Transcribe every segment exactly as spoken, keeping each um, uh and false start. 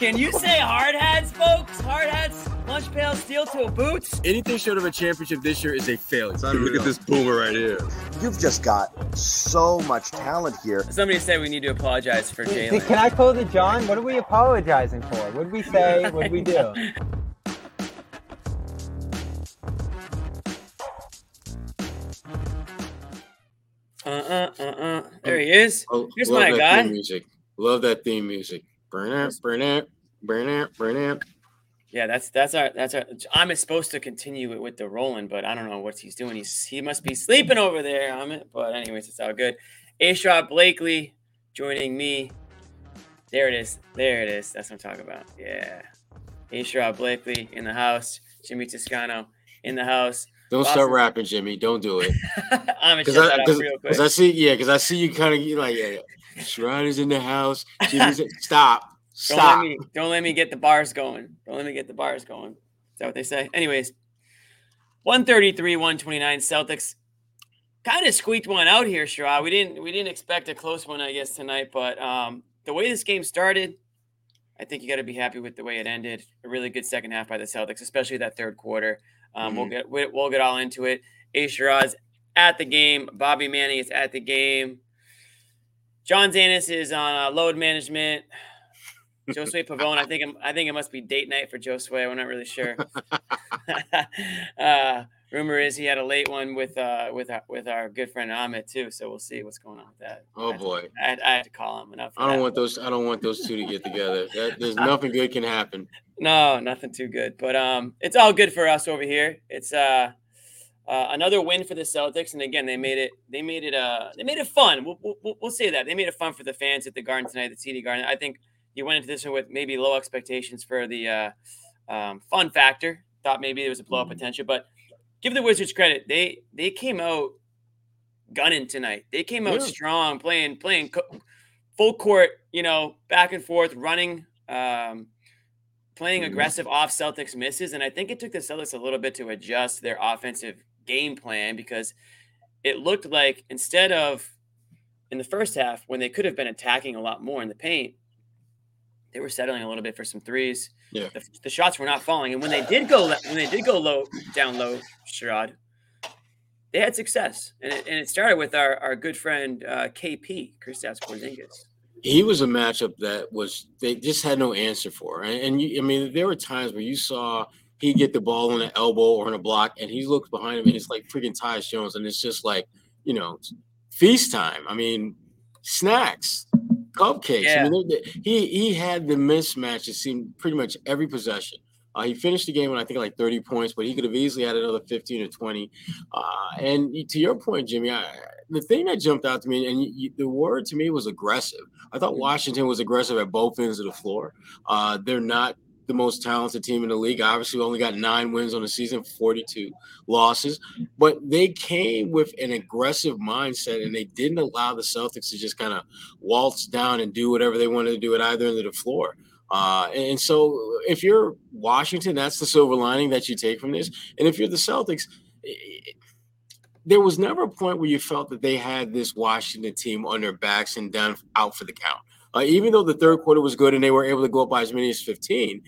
Can you say hard hats, folks? Hard hats, lunch pails, steel toe boots. Anything short of a championship this year is a failure. Dude, look at this boomer right here. You've just got so much talent here. Somebody said we need to apologize for Jaylen. Can I call the John? What are we apologizing for? What did we say? What did we do? Uh uh uh uh. There he is. Oh, here's my guy. Theme music. Love that theme music. Burn out, burn out, burn out, burn out. Yeah, that's that's our that's our. I'm supposed to continue it with the rolling, but I don't know what he's doing. He's he must be sleeping over there. I'm it, but anyways, it's all good. Sherrod Blakely joining me. There it is. There it is. That's what I'm talking about. Yeah. Sherrod Blakely in the house. Jimmy Toscano in the house. Don't Boston. Start rapping, Jimmy. Don't do it. I'm gonna shut that up real quick. Because I see, yeah, because I see you kind of like, yeah, yeah. Sherrod is in the house. Jimmy's in, stop, stop. Don't let, me, don't let me get the bars going. Don't let me get the bars going. Is that what they say? Anyways, one thirty-three, one twenty-nine Celtics kind of squeaked one out here, Sherrod. We didn't, we didn't expect a close one, I guess, tonight. But um, the way this game started, I think you got to be happy with the way it ended. A really good second half by the Celtics, especially that third quarter. Um, mm-hmm. We'll get we, we'll get all into it. Sherrod's at the game. Bobby Manning is at the game. John Zanis is on uh, load management. Josue Pavone. I think I'm, I think it must be date night for Josue. We're not really sure. uh, rumor is he had a late one with uh, with our, with our good friend Ahmed too. So we'll see what's going on with that. Oh I boy, to, I, had, I had to call him enough. I don't that. want those. I don't want those two to get together. That, there's nothing good can happen. No, nothing too good, but um, it's all good for us over here. It's uh, uh, another win for the Celtics, and again, they made it. They made it. Uh, they made it fun. We'll, we'll we'll say that they made it fun for the fans at the Garden tonight, the T D Garden. I think you went into this one with maybe low expectations for the uh, um, fun factor. Thought maybe there was a blow up potential, but give the Wizards credit. They they came out gunning tonight. They came out yeah. strong, playing playing co- full court. You know, back and forth, running. Um, playing aggressive off Celtics misses. And I think it took the Celtics a little bit to adjust their offensive game plan because it looked like instead of in the first half when they could have been attacking a lot more in the paint, they were settling a little bit for some threes. Yeah. The, the shots were not falling. And when they did go, when they did go low down low, Sherrod, they had success. And it, and it started with our, our good friend uh, K P, Kristaps Porzingis. He was a matchup that was they just had no answer for. And, and you, I mean, there were times where you saw he get the ball on an elbow or on a block, and he looks behind him, and it's like freaking Tyus Jones, and it's just like, you know, feast time. I mean, snacks, cupcakes. Yeah. I mean, they, they, he he had the mismatch. It seemed pretty much every possession. Uh, he finished the game with I think like thirty points, but he could have easily had another fifteen or twenty. Uh, and to your point, Jimmy, I, the thing that jumped out to me, and you, you, the word to me was aggressive. I thought Washington was aggressive at both ends of the floor. Uh, they're not the most talented team in the league. Obviously, we only got nine wins on the season, forty-two losses. But they came with an aggressive mindset, and they didn't allow the Celtics to just kind of waltz down and do whatever they wanted to do at either end of the floor. Uh, and so if you're Washington, that's the silver lining that you take from this. And if you're the Celtics, it, there was never a point where you felt that they had this Washington team on their backs and down out for the count. Uh, even though the third quarter was good and they were able to go up by as many as fifteen,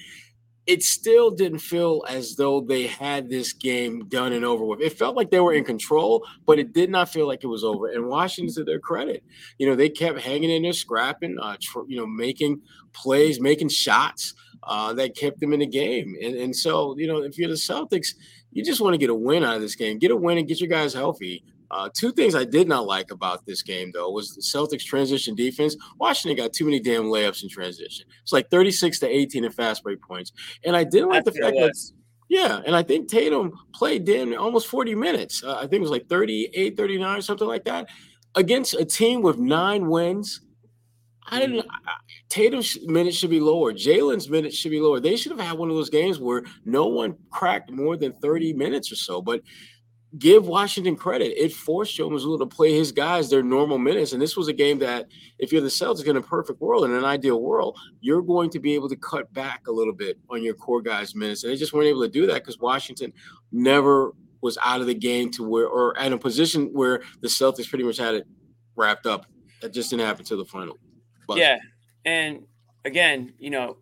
it still didn't feel as though they had this game done and over with. It felt like they were in control, but it did not feel like it was over. And Washington, to their credit, you know, they kept hanging in there, scrapping, uh, tr- you know, making plays, making shots uh, that kept them in the game. And, and so, you know, if you're the Celtics, you just want to get a win out of this game, get a win and get your guys healthy. Uh, two things I did not like about this game, though, was the Celtics' transition defense. Washington got too many damn layups in transition. It's like thirty-six to eighteen in fast break points. And I didn't like the fact that – yeah, and I think Tatum played damn almost forty minutes. Uh, I think it was like thirty-eight, thirty-nine, something like that, against a team with nine wins. I didn't. Tatum's minutes should be lower. Jaylen's minutes should be lower. They should have had one of those games where no one cracked more than thirty minutes or so. But give Washington credit. It forced Joe Mazzulla to play his guys their normal minutes. And this was a game that if you're the Celtics in a perfect world, in an ideal world, you're going to be able to cut back a little bit on your core guys' minutes. And they just weren't able to do that because Washington never was out of the game to where or at a position where the Celtics pretty much had it wrapped up. That just didn't happen till the final. But. Yeah, and again, you know,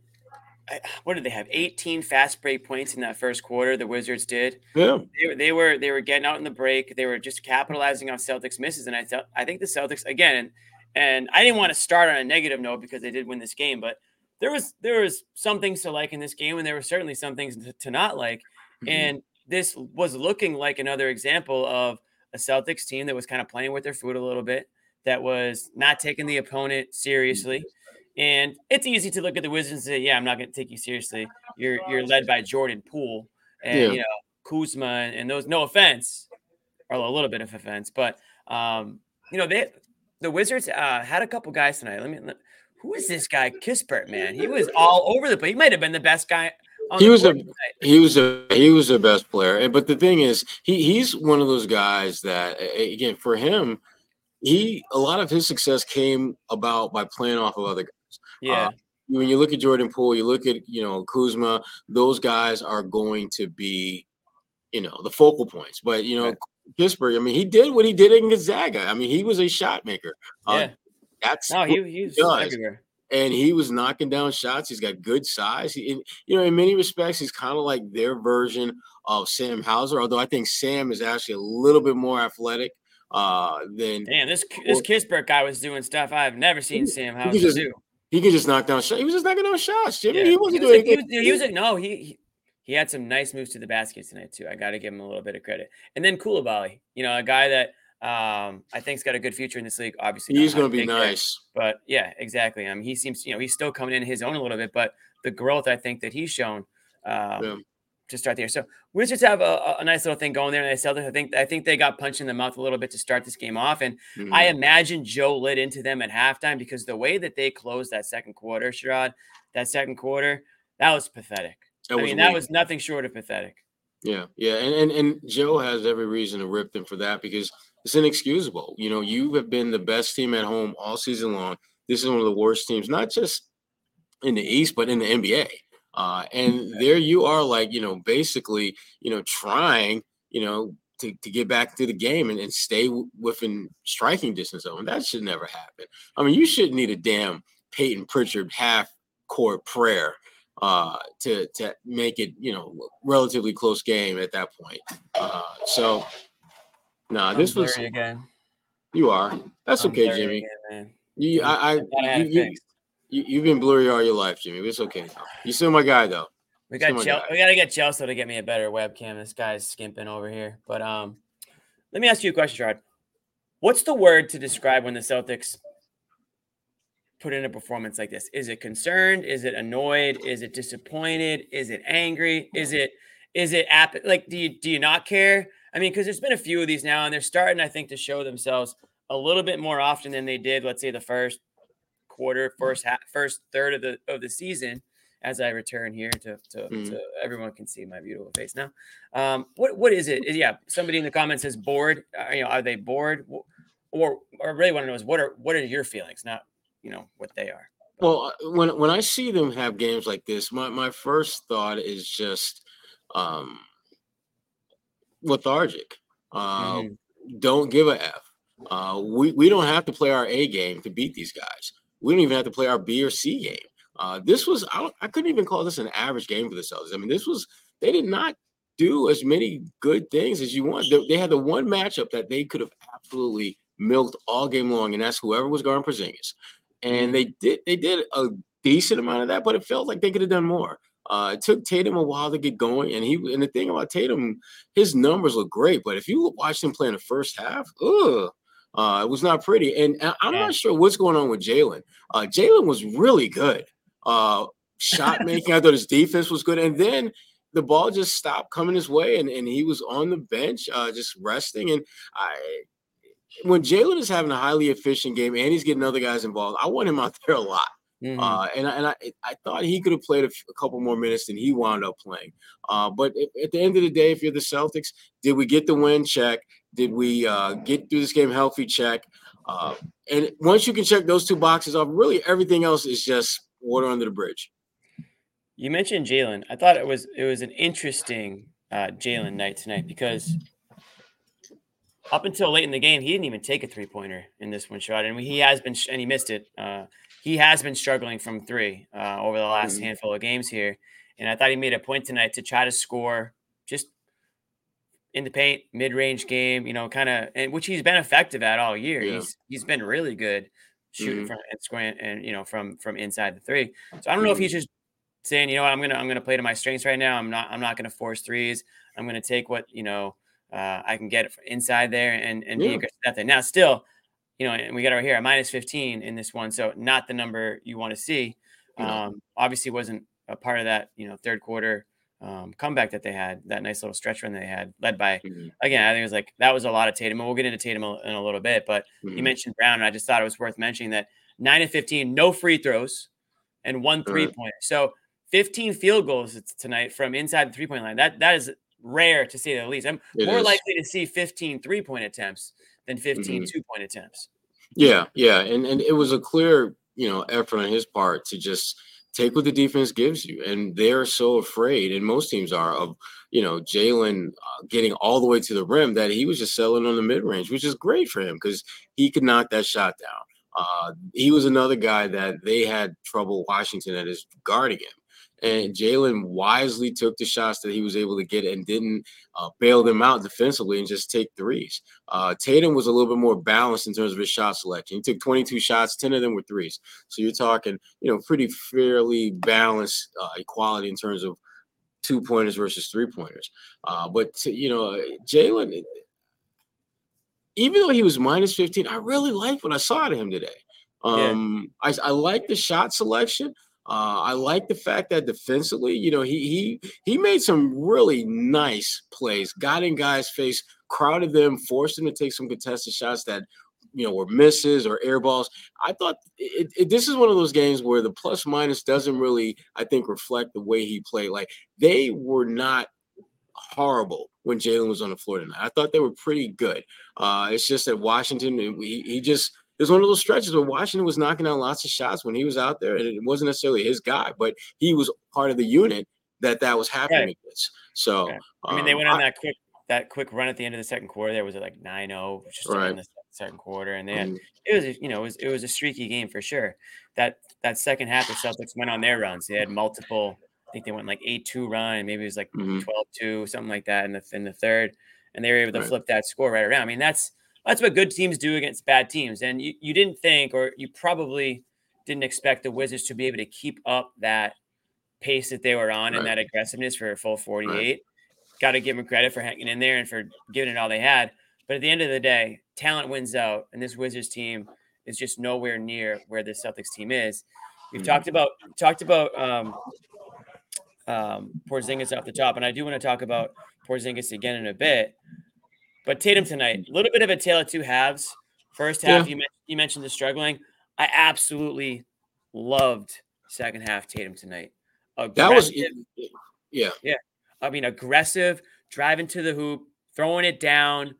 I, what did they have? eighteen fast break points in that first quarter. The Wizards did. Yeah. They, they were they were getting out in the break. They were just capitalizing on Celtics misses. And I th- I think the Celtics again. And I didn't want to start on a negative note because they did win this game, but there was there was some things to like in this game, and there were certainly some things to, to not like. Mm-hmm. And this was looking like another example of a Celtics team that was kind of playing with their food a little bit, that was not taking the opponent seriously. And it's easy to look at the Wizards and say, "Yeah, I'm not going to take you seriously. You're you're led by Jordan Poole and yeah. you know Kuzma and those. No offense, or a little bit of offense, but um, you know they." The Wizards uh, had a couple guys tonight. Let me. Let, who is this guy, Kispert? Man, he was all over the place. He might have been the best guy. On he the was a. Tonight. He was a. He was the best player. But the thing is, he he's one of those guys that, again, for him, he a lot of his success came about by playing off of other guys. Yeah. Uh, when you look at Jordan Poole, you look at you know Kuzma. Those guys are going to be, you know, the focal points. But you know. Right. Kispert, I mean, he did what he did in Gonzaga. I mean, he was a shot maker. Uh, yeah. That's no, he, he does. Everywhere. And he was knocking down shots. He's got good size. He, and, you know, in many respects, he's kind of like their version of Sam Hauser, although I think Sam is actually a little bit more athletic uh, than – Damn, this this Kispert guy was doing stuff I've never seen he, Sam Hauser he just, do. He could just knock down shots. He was just knocking down shots, Jimmy. Yeah. He wasn't he was doing like, – he, he was – no, he, he – He had some nice moves to the basket tonight, too. I got to give him a little bit of credit. And then Koulibaly, you know, a guy that um, I think's got a good future in this league. Obviously, he's going to be nice. There, but, yeah, exactly. I mean, he seems, you know, he's still coming in his own a little bit, but the growth, I think, that he's shown um, yeah. to start the year. So Wizards have a, a nice little thing going there. And I sell this. I think, I think they got punched in the mouth a little bit to start this game off. And mm-hmm. I imagine Joe lit into them at halftime because the way that they closed that second quarter, Sherrod, that second quarter, that was pathetic. I mean, that was nothing short of pathetic. Yeah, yeah. And, and and Joe has every reason to rip them for that because it's inexcusable. You know, you have been the best team at home all season long. This is one of the worst teams, not just in the East, but in the N B A. Uh, and there you are, like, you know, basically, you know, trying, you know, to, to get back to the game and, and stay w- within striking distance of them. That should never happen. I mean, you shouldn't need a damn Peyton Pritchard half-court prayer uh to to make it you know relatively close game at that point. Uh so no nah, this was again. You are that's I'm okay Jimmy again, man. You I, I, I you, you, you you've been blurry all your life, Jimmy, but it's okay. You still my guy though. We got Chel- we gotta get Chelsea to get me a better webcam. This guy's skimping over here. But um let me ask you a question, Sherrod. What's the word to describe when the Celtics put in a performance like this? Is it concerned? Is it annoyed? Is it disappointed? Is it angry? Is it is it ap- like do you do you not care? I mean, because there's been a few of these now, and they're starting, I think, to show themselves a little bit more often than they did. Let's say the first quarter, first half, first third of the of the season. As I return here to to, mm. to everyone can see my beautiful face now. Um, what what is it? Yeah, somebody in the comments says bored. Uh, you know, are they bored? Or or really want to know is what are what are your feelings? Not you know, what they are. Well, when when I see them have games like this, my, my first thought is just um, lethargic. Uh, mm-hmm. Don't give a F. Uh, we, we don't have to play our A game to beat these guys. We don't even have to play our B or C game. Uh, this was, I, I couldn't even call this an average game for the Celtics. I mean, this was, they did not do as many good things as you want. They, they had the one matchup that they could have absolutely milked all game long, and that's whoever was guarding Porzingis. And they did they did a decent amount of that, but it felt like they could have done more. Uh, it took Tatum a while to get going, and he and the thing about Tatum, his numbers look great, but if you watched him play in the first half, ugh, uh, it was not pretty. And I'm not sure what's going on with Jaylen. Uh, Jaylen was really good. Uh, shot making, I thought his defense was good, and then the ball just stopped coming his way, and, and he was on the bench uh, just resting, and I – when Jaylen is having a highly efficient game and he's getting other guys involved, I want him out there a lot. Mm-hmm. Uh, and and I, I thought he could have played a, f- a couple more minutes than he wound up playing. Uh, but if, at the end of the day, if you're the Celtics, did we get the win? Check. Did we uh, get through this game healthy? Check. Uh, and once you can check those two boxes off, really everything else is just water under the bridge. You mentioned Jaylen. I thought it was it was an interesting uh, Jaylen night tonight because – up until late in the game, he didn't even take a three-pointer in this one shot, and he has been – and he missed it. Uh, he has been struggling from three uh, over the last mm-hmm. handful of games here, and I thought he made a point tonight to try to score just in the paint, mid-range game, you know, kind of – and which he's been effective at all year. Yeah. He's He's been really good shooting mm-hmm. from and scoring and, you know, from from inside the three. So I don't know mm-hmm. if he's just saying, you know what, I'm going to I'm going to play to my strengths right now. I'm not I'm not going to force threes. I'm going to take what, you know – Uh, I can get it inside there and, and yeah. be aggressive at that. Now, still, you know, and we got over here a minus fifteen in this one, so not the number you want to see. Yeah. Um, obviously, wasn't a part of that, you know, third quarter um, comeback that they had, that nice little stretch run they had, led by, mm-hmm. again, I think it was like that was a lot of Tatum. And we'll get into Tatum in a little bit, but mm-hmm. you mentioned Brown, and I just thought it was worth mentioning that nine of fifteen, no free throws, and one mm-hmm. three pointer. So fifteen field goals tonight from inside the three point line. That that is rare to say the least. I'm it more is. likely to see fifteen three-point attempts than fifteen mm-hmm. two-point attempts. Yeah, yeah, and and it was a clear, you know, effort on his part to just take what the defense gives you, and they're so afraid, and most teams are, of, you know, Jaylen uh, getting all the way to the rim, that he was just selling on the mid-range, which is great for him because he could knock that shot down. Uh, he was another guy that they had trouble Washington at his guarding him. And Jaylen wisely took the shots that he was able to get and didn't uh, bail them out defensively and just take threes. Uh, Tatum was a little bit more balanced in terms of his shot selection. He took twenty-two shots, ten of them were threes. So you're talking, you know, pretty fairly balanced uh, equality in terms of two-pointers versus three-pointers. Uh, but, to, you know, Jaylen, even though he was minus fifteen, I really liked what I saw out of him today. Um, yeah. I, I like the shot selection. Uh, I like the fact that defensively, you know, he he he made some really nice plays, got in guys' face, crowded them, forced them to take some contested shots that, you know, were misses or air balls. I thought it, it, this is one of those games where the plus minus doesn't really, I think, reflect the way he played. Like, they were not horrible when Jaylen was on the floor tonight. I thought they were pretty good. Uh, it's just that Washington, he, he just – it was one of those stretches where Washington was knocking down lots of shots when he was out there, and it wasn't necessarily his guy, but he was part of the unit that that was happening right. against. So, okay. I mean, um, they went on I, that quick that quick run at the end of the second quarter. There was it like nine oh just right. in the second quarter, and then um, it was you know it was it was a streaky game for sure. That that second half, the Celtics went on their runs. They had multiple. I think they went like eight two run, maybe it was like twelve two, mm-hmm. something like that in the in the third, and they were able to right. flip that score right around. I mean, that's. That's what good teams do against bad teams. And you, you didn't think, or you probably didn't expect the Wizards to be able to keep up that pace that they were on right. and that aggressiveness for a full forty-eight. Right. Got to give them credit for hanging in there and for giving it all they had. But at the end of the day, talent wins out. And this Wizards team is just nowhere near where the Celtics team is. We've mm-hmm. talked about, talked about um, um, Porzingis off the top. And I do want to talk about Porzingis again in a bit. But Tatum tonight, a little bit of a tale of two halves. First half, yeah. you, me- you mentioned the struggling. I absolutely loved second half Tatum tonight. Aggressive, that was – yeah. Yeah. I mean, aggressive, driving to the hoop, throwing it down,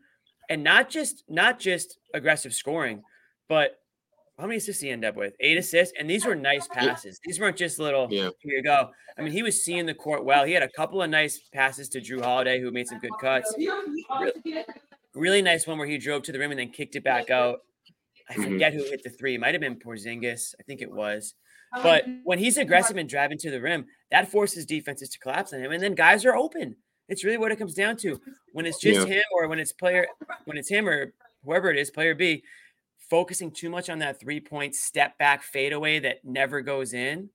and not just not just aggressive scoring, but how many assists did he end up with? Eight assists, and these were nice passes. Yeah. These weren't just little yeah. – here you go. I mean, he was seeing the court well. He had a couple of nice passes to Jrue Holiday, who made some good cuts. Really, really nice one where he drove to the rim and then kicked it back out. I forget mm-hmm. who hit the three. It might have been Porzingis. I think it was. But when he's aggressive and driving to the rim, that forces defenses to collapse on him, and then guys are open. It's really what it comes down to. When it's just yeah. him, or when it's player, when it's him or whoever it is, player B, focusing too much on that three-point step back fadeaway that never goes in.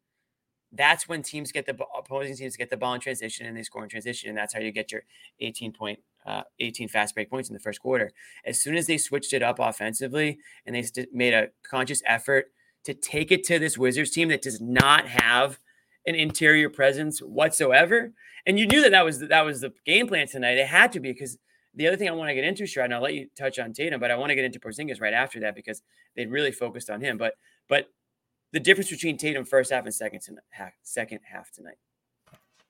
That's when teams get the opposing teams get the ball in transition, and they score in transition, and that's how you get your eighteen point, uh, eighteen fast break points in the first quarter. As soon as they switched it up offensively, and they st- made a conscious effort to take it to this Wizards team that does not have an interior presence whatsoever, and you knew that that was that was the game plan tonight. It had to be, because the other thing I want to get into, Sherrod, and I'll let you touch on Tatum, but I want to get into Porzingis right after that, because they really focused on him, but but. The difference between Tatum first half and second half, second half tonight.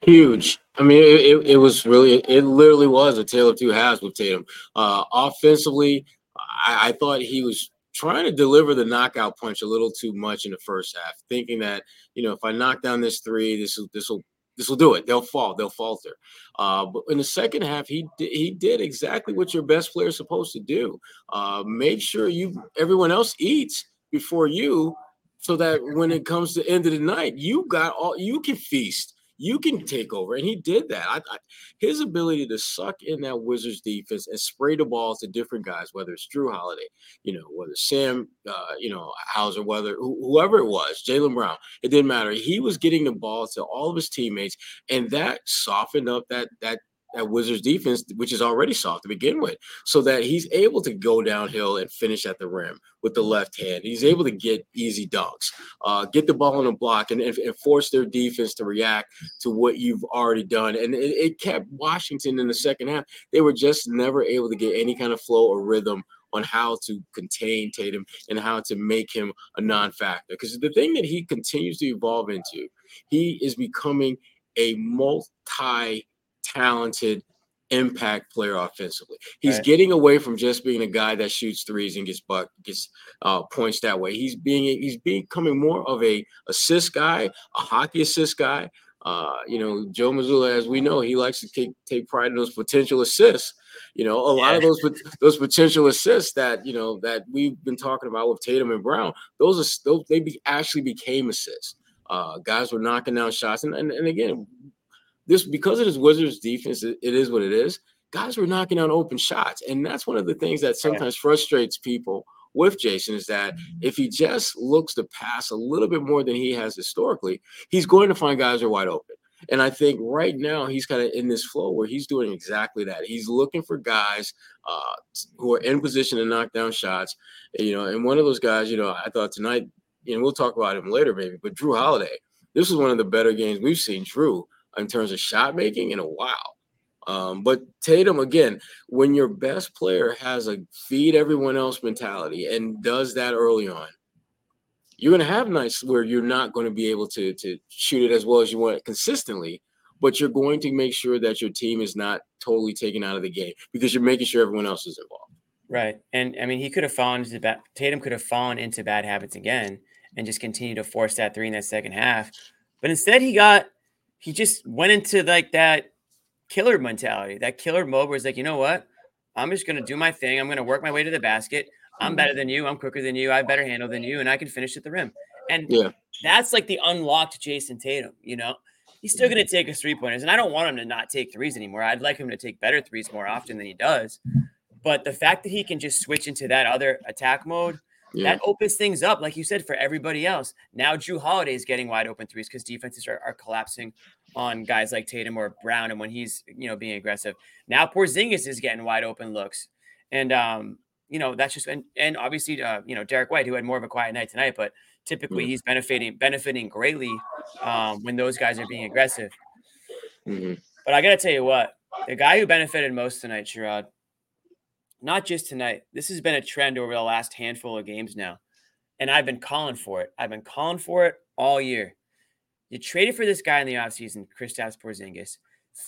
Huge. I mean, it, it, it was really, it literally was a tale of two halves with Tatum. Uh, offensively, I, I thought he was trying to deliver the knockout punch a little too much in the first half, thinking that, you know, if I knock down this three, this will, this will This will do it. They'll fall. They'll falter. Uh, but in the second half, he he did exactly what your best player is supposed to do. Uh, make sure you everyone else eats before you, so that when it comes to the end of the night, you got all you can feast. You can take over, and he did that. I, I, his ability to suck in that Wizards defense and spray the ball to different guys, whether it's Jrue Holiday, you know, whether Sam, uh, you know, Hauser, whether wh- whoever it was, Jaylen Brown, it didn't matter. He was getting the ball to all of his teammates, and that softened up that that that Wizards defense, which is already soft to begin with, so that he's able to go downhill and finish at the rim with the left hand. He's able to get easy dunks, uh, get the ball on the block, and, and, and force their defense to react to what you've already done. And it, it kept Washington in the second half. They were just never able to get any kind of flow or rhythm on how to contain Tatum and how to make him a non-factor. Because the thing that he continues to evolve into, he is becoming a multi- talented impact player offensively. He's right. Getting away from just being a guy that shoots threes and gets buck gets uh, points that way. He's being he's becoming more of a assist guy, a hockey assist guy. Uh, you know, Joe Mazzulla, as we know, he likes to take, take pride in those potential assists. You know, a lot yeah. of those those potential assists that, you know, that we've been talking about with Tatum and Brown, those are those, they be, actually became assists. Uh, guys were knocking down shots, and and, and again. This because of this Wizards defense, it is what it is. Guys were knocking down open shots, and that's one of the things that sometimes frustrates people with Jason is that if he just looks to pass a little bit more than he has historically, he's going to find guys who are wide open. And I think right now he's kind of in this flow where he's doing exactly that. He's looking for guys uh, who are in position to knock down shots. You know, and one of those guys, you know, I thought tonight, and we'll talk about him later, maybe, but Jrue Holiday. This was one of the better games we've seen Jrue in terms of shot making in a while. Um, but Tatum, again, when your best player has a feed everyone else mentality and does that early on, you're going to have nights where you're not going to be able to, to shoot it as well as you want consistently, but you're going to make sure that your team is not totally taken out of the game because you're making sure everyone else is involved. Right. And I mean, he could have fallen into bad, Tatum could have fallen into bad habits again and just continue to force that three in that second half. But instead he got, He just went into like that killer mentality, that killer mode where it's like, you know what? I'm just going to do my thing. I'm going to work my way to the basket. I'm better than you. I'm quicker than you. I have better handle than you. And I can finish at the rim. And yeah. that's like the unlocked Jason Tatum, you know? He's still going to take his three-pointers. And I don't want him to not take threes anymore. I'd like him to take better threes more often than he does. But the fact that he can just switch into that other attack mode, yeah. that opens things up, like you said, for everybody else. Now Jrue Holiday is getting wide open threes because defenses are, are collapsing on guys like Tatum or Brown, and when he's, you know, being aggressive. Now Porzingis is getting wide open looks. And, um, you know, that's just and, – and obviously, uh, you know, Derek White, who had more of a quiet night tonight, but typically mm-hmm. he's benefiting benefiting greatly um, when those guys are being aggressive. Mm-hmm. But I got to tell you what, the guy who benefited most tonight, Sherrod, not just tonight. This has been a trend over the last handful of games now, and I've been calling for it. I've been calling for it all year. You traded for this guy in the offseason, Kristaps Porzingis.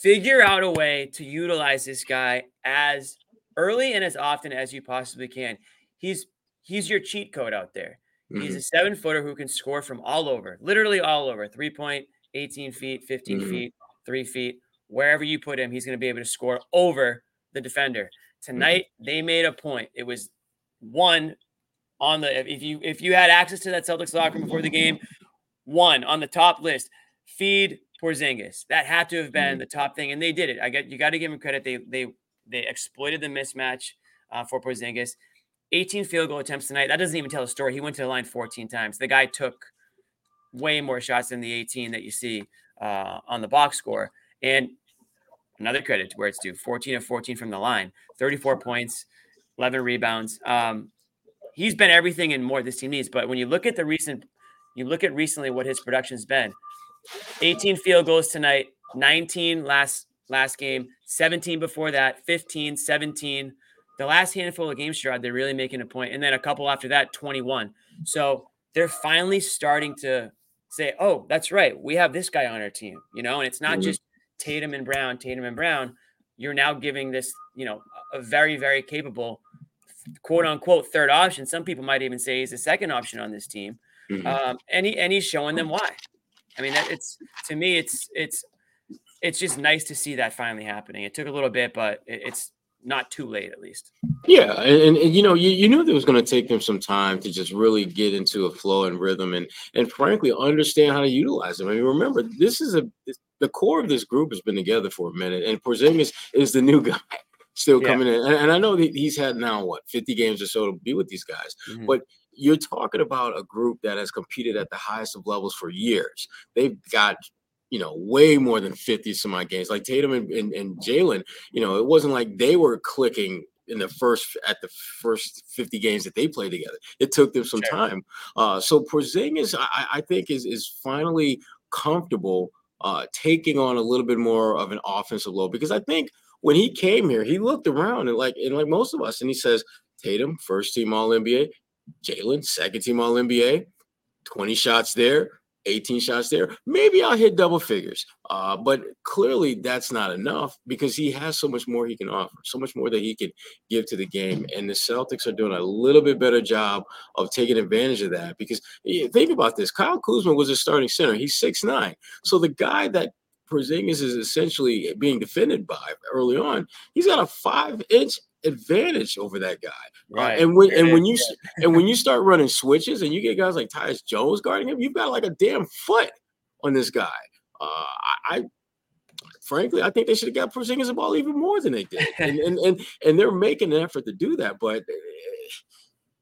Figure out a way to utilize this guy as early and as often as you possibly can. He's he's your cheat code out there. Mm-hmm. He's a seven-footer who can score from all over, literally all over, three-point, eighteen feet, fifteen mm-hmm. feet, three feet. Wherever you put him, he's going to be able to score over the defender. Tonight, they made a point. It was one on the – if you if you had access to that Celtics locker room before the game, one on the top list, feed Porzingis. That had to have been the top thing, and they did it. I get, you got to give them credit. They they they exploited the mismatch uh, for Porzingis. eighteen field goal attempts tonight. That doesn't even tell a story. He went to the line fourteen times. The guy took way more shots than the eighteen that you see uh, on the box score. And – another credit to where it's due, fourteen of fourteen from the line, thirty-four points, eleven rebounds. Um, he's been everything and more this team needs. But when you look at the recent, you look at recently what his production's been, eighteen field goals tonight, nineteen last last game, seventeen before that, fifteen, seventeen. The last handful of games, Sherrod, they're really making a point. And then a couple after that, twenty-one. So they're finally starting to say, oh, that's right. We have this guy on our team, you know, and it's not mm-hmm. just Tatum and Brown, Tatum and Brown, you're now giving this, you know, a very, very capable, quote unquote, third option. Some people might even say he's the second option on this team. Mm-hmm. Um, and he, and he's showing them why. I mean, that, it's, to me, it's, it's it's just nice to see that finally happening. It took a little bit, but it's not too late, at least. Yeah, and, and you know, you, you knew it was going to take them some time to just really get into a flow and rhythm and, and frankly, understand how to utilize them. I mean, remember, this is a the core of this group has been together for a minute, and Porzingis is the new guy still coming yeah. in. And, and I know that he's had now, what, fifty games or so to be with these guys. Mm-hmm. But you're talking about a group that has competed at the highest of levels for years. They've got – you know, way more than fifty some odd games. Like Tatum and, and, and Jaylen, you know, it wasn't like they were clicking in the first at the first fifty games that they played together. It took them some sure. time. Uh, so Porzingis, I, I think, is is finally comfortable uh, taking on a little bit more of an offensive load, because I think when he came here, he looked around and like and like most of us, and he says, Tatum, first team All N B A, Jaylen, second team All N B A, twenty shots there, eighteen shots there. Maybe I'll hit double figures. Uh, but clearly that's not enough, because he has so much more he can offer, so much more that he can give to the game. And the Celtics are doing a little bit better job of taking advantage of that, because think about this. Kyle Kuzma was a starting center. He's six nine. So the guy that Porzingis is essentially being defended by early on, he's got a five-inch advantage over that guy, right? And when and when you and when you start running switches and you get guys like Tyus Jones guarding him, you've got like a damn foot on this guy. Uh, I frankly, I think they should have got Porzingis the ball even more than they did, and and and, and they're making an effort to do that. But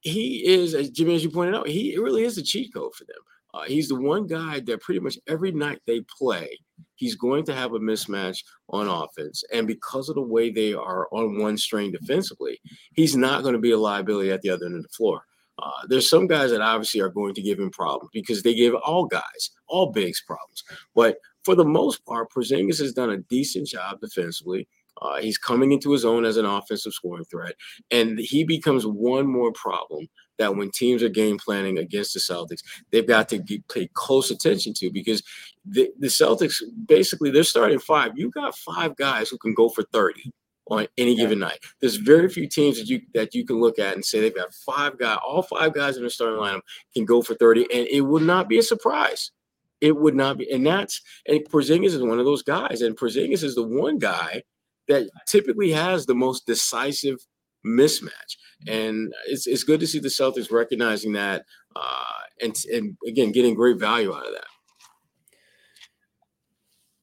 he is, as Jimmy, as you pointed out, he really is the cheat code for them. Uh, he's the one guy that pretty much every night they play, he's going to have a mismatch on offense. And because of the way they are on one string defensively, he's not going to be a liability at the other end of the floor. Uh, there's some guys that obviously are going to give him problems, because they give all guys, all bigs, problems. But for the most part, Porzingis has done a decent job defensively. Uh, he's coming into his own as an offensive scoring threat, and he becomes one more problem that when teams are game planning against the Celtics, they've got to get, pay close attention to, because the, the Celtics, basically, they're starting five. You got five guys who can go for thirty on any given night. There's very few teams that you that you can look at and say they've got five guys, all five guys in their starting lineup can go for thirty, and it would not be a surprise. It would not be. And that's and Porzingis is one of those guys, and Porzingis is the one guy that typically has the most decisive mismatch. And it's it's good to see the Celtics recognizing that uh, and, and, again, getting great value out of that.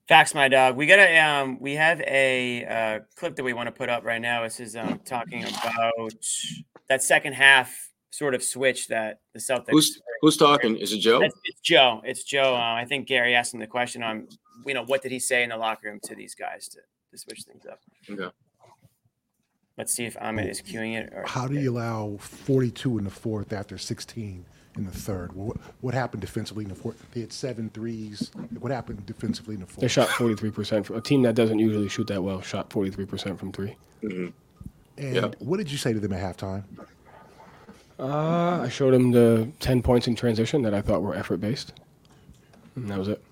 Facts, my dog. We got a um, we have a uh, clip that we want to put up right now. This is um, talking about that second half sort of switch that the Celtics. Who's, who's talking? Is it Joe? That's, it's Joe. It's Joe. Uh, I think Gary asked him the question on, you know, what did he say in the locker room to these guys to, to switch things up. Okay. Let's see if Ahmed is cueing it. Or How do you allow forty-two in the fourth after sixteen in the third? What, what happened defensively in the fourth? They had seven threes. What happened defensively in the fourth? They shot forty-three percent. From, a team that doesn't usually shoot that well shot forty-three percent from three. Mm-hmm. And yep. What did you say to them at halftime? Uh, I showed them the ten points in transition that I thought were effort-based. And that was it.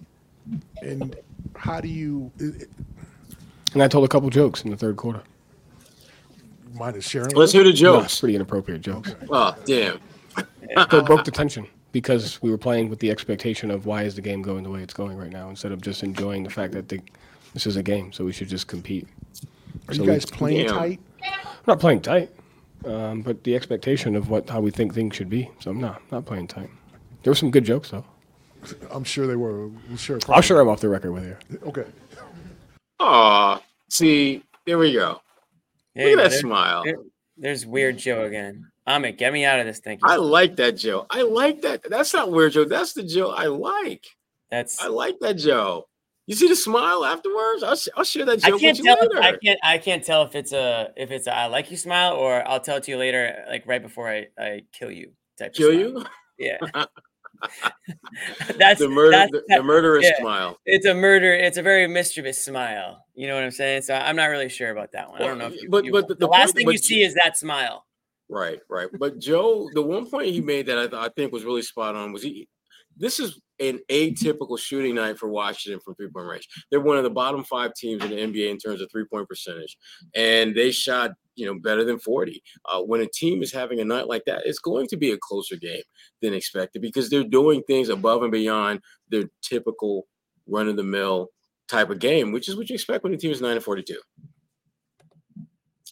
And how do you – And I told a couple jokes in the third quarter. Let's hear the jokes. No, it's pretty inappropriate jokes. Okay. Oh, damn. So it broke the tension, because we were playing with the expectation of why is the game going the way it's going right now, instead of just enjoying the fact that the, this is a game, so we should just compete. Are so you guys we, playing yeah. tight? I'm not playing tight, um, but the expectation of what how we think things should be. So I'm not, not playing tight. There were some good jokes, though. I'm sure they were. I'm sure I'll share them off the record with you. Okay. Aw, see, there we go. Hey, Look at that there, smile. There, there's weird Joe again. Ahmed, get me out of this thing. I like that Joe. I like that. That's not weird Joe. That's the Joe I like. That's I like that Joe. You see the smile afterwards? I'll, I'll share that Joe I can't with you tell later. If, I can't. I can't tell if it's a if it's a I like you smile, or I'll tell it to you later, like right before I, I kill you type. Kill of you? Yeah. that's the murder. That's, the, the murderous yeah. smile. It's a murder. It's a very mischievous smile. You know what I'm saying? So I'm not really sure about that one. Well, I don't know. If you, but you, but the, the last point, thing you see is that smile. Right, right. But Joe, the one point he made that I, th- I think was really spot on was he. This is an atypical shooting night for Washington from three-point range. They're one of the bottom five teams in the N B A in terms of three-point percentage, and they shot, you know, better than forty. Uh, when a team is having a night like that, it's going to be a closer game than expected, because they're doing things above and beyond their typical run-of-the-mill type of game, which is what you expect when the team is nine and forty-two.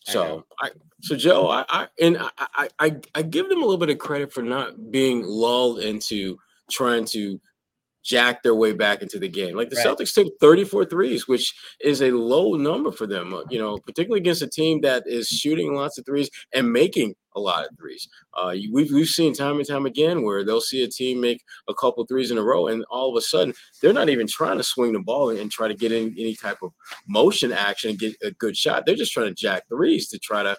So, I, so Joe, I, I and I, I, I give them a little bit of credit for not being lulled into trying to jack their way back into the game. Like the right. Celtics took thirty-four threes, which is a low number for them, you know, particularly against a team that is shooting lots of threes and making a lot of threes. Uh, we've we've seen time and time again where they'll see a team make a couple threes in a row, and all of a sudden they're not even trying to swing the ball and try to get in any type of motion action and get a good shot. They're just trying to jack threes to try to,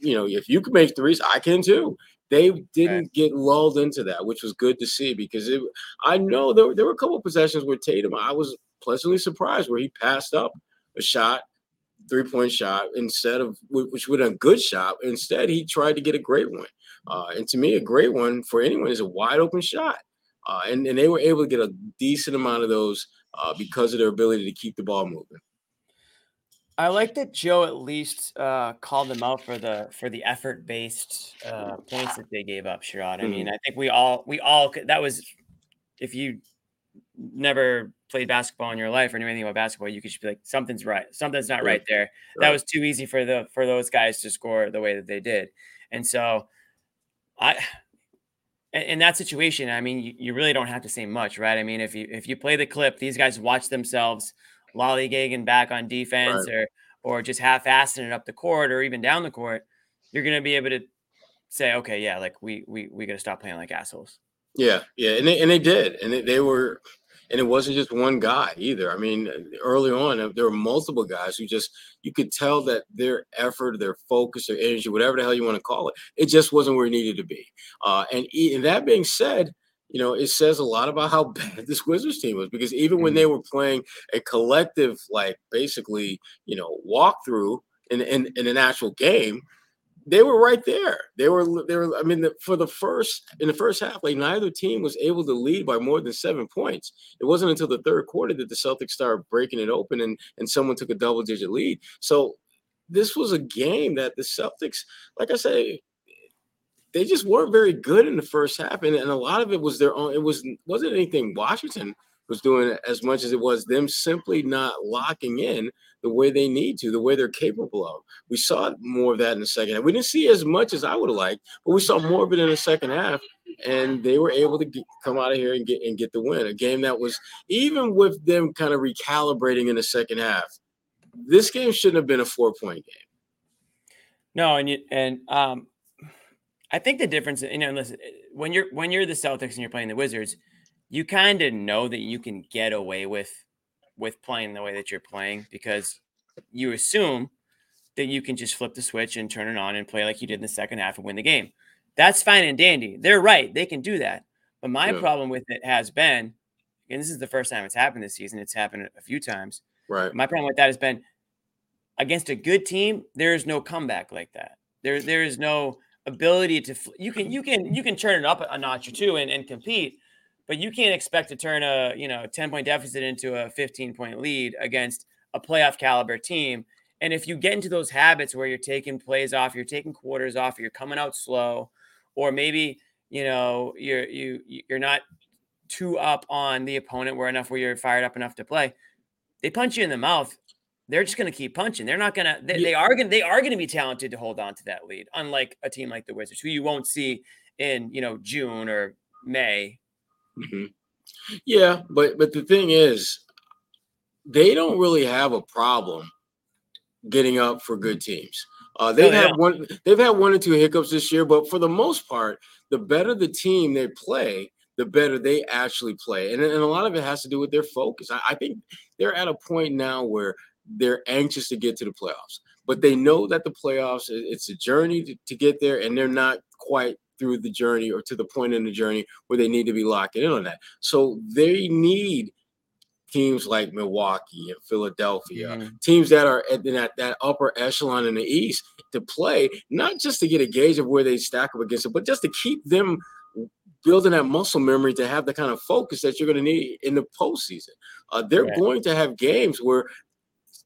you know, if you can make threes, I can too. They didn't get lulled into that, which was good to see because it, I know there, there were a couple of possessions where Tatum, I was pleasantly surprised where he passed up a shot, three-point shot, instead of which would have been a good shot. Instead, he tried to get a great one. Uh, and to me, a great one for anyone is a wide-open shot. Uh, and, and they were able to get a decent amount of those uh, because of their ability to keep the ball moving. I like that Joe at least uh, called them out for the for the effort based uh, points that they gave up, Sherrod. I mean, I think we all we all that was if you never played basketball in your life or knew anything about basketball, you could just be like, something's right, something's not right there. That was too easy for the for those guys to score the way that they did, and so I in that situation, I mean, you, you really don't have to say much, right? I mean, if you if you play the clip, these guys watch themselves lollygagging back on defense right. or or just half-assing it up the court or even down the court, you're going to be able to say, okay, yeah, like we we we got to stop playing like assholes. Yeah, yeah, and they, and they did. And they, they were – and it wasn't just one guy either. I mean, early on, there were multiple guys who just – you could tell that their effort, their focus, their energy, whatever the hell you want to call it, it just wasn't where it needed to be. Uh, and, and that being said – you know, it says a lot about how bad this Wizards team was because even when they were playing a collective, like basically, you know, walkthrough in, in, in an actual game, they were right there. They were, they were. I mean, the, for the first, in the first half, like neither team was able to lead by more than seven points. It wasn't until the third quarter that the Celtics started breaking it open and, and someone took a double digit lead. So this was a game that the Celtics, like I say, they just weren't very good in the first half, and, and a lot of it was their own. It was wasn't anything Washington was doing as much as it was them simply not locking in the way they need to, the way they're capable of. We saw more of that in the second half. We didn't see as much as I would have liked, but we saw more of it in the second half, and they were able to get, come out of here and get and get the win. A game that was, even with them kind of recalibrating in the second half, this game shouldn't have been a four-point game. No, and you, and um. I think the difference, you know, listen, when you're when you're the Celtics and you're playing the Wizards, you kind of know that you can get away with with playing the way that you're playing because you assume that you can just flip the switch and turn it on and play like you did in the second half and win the game. That's fine and dandy. They're right. They can do that. But my yeah. problem with it has been, and this is the first time it's happened this season. It's happened a few times. Right. My problem with that has been against a good team, there is no comeback like that. There, there is no ability to you can you can you can turn it up a notch or two and, and compete, but you can't expect to turn a you know ten point deficit into a fifteen point lead against a playoff caliber team. And if you get into those habits where you're taking plays off, you're taking quarters off, you're coming out slow, or maybe you know you're you you're not too up on the opponent where enough where you're fired up enough to play, they punch you in the mouth. They're just going to keep punching. They're not going to, they, they are going to, they are going to be talented to hold on to that lead. Unlike a team like the Wizards, who you won't see in, you know, June or May. Mm-hmm. Yeah. But, but the thing is, they don't really have a problem getting up for good teams. Uh, they've oh, yeah. had one, they've had one or two hiccups this year, but for the most part, the better the team they play, the better they actually play. And, and a lot of it has to do with their focus. I, I think they're at a point now where they're anxious to get to the playoffs, but they know that the playoffs, it's a journey to, to get there, and they're not quite through the journey or to the point in the journey where they need to be locking in on that. So they need teams like Milwaukee and Philadelphia, mm-hmm. teams that are at that, that upper echelon in the East to play, not just to get a gauge of where they stack up against it, but just to keep them building that muscle memory to have the kind of focus that you're going to need in the postseason. Uh, they're yeah. going to have games where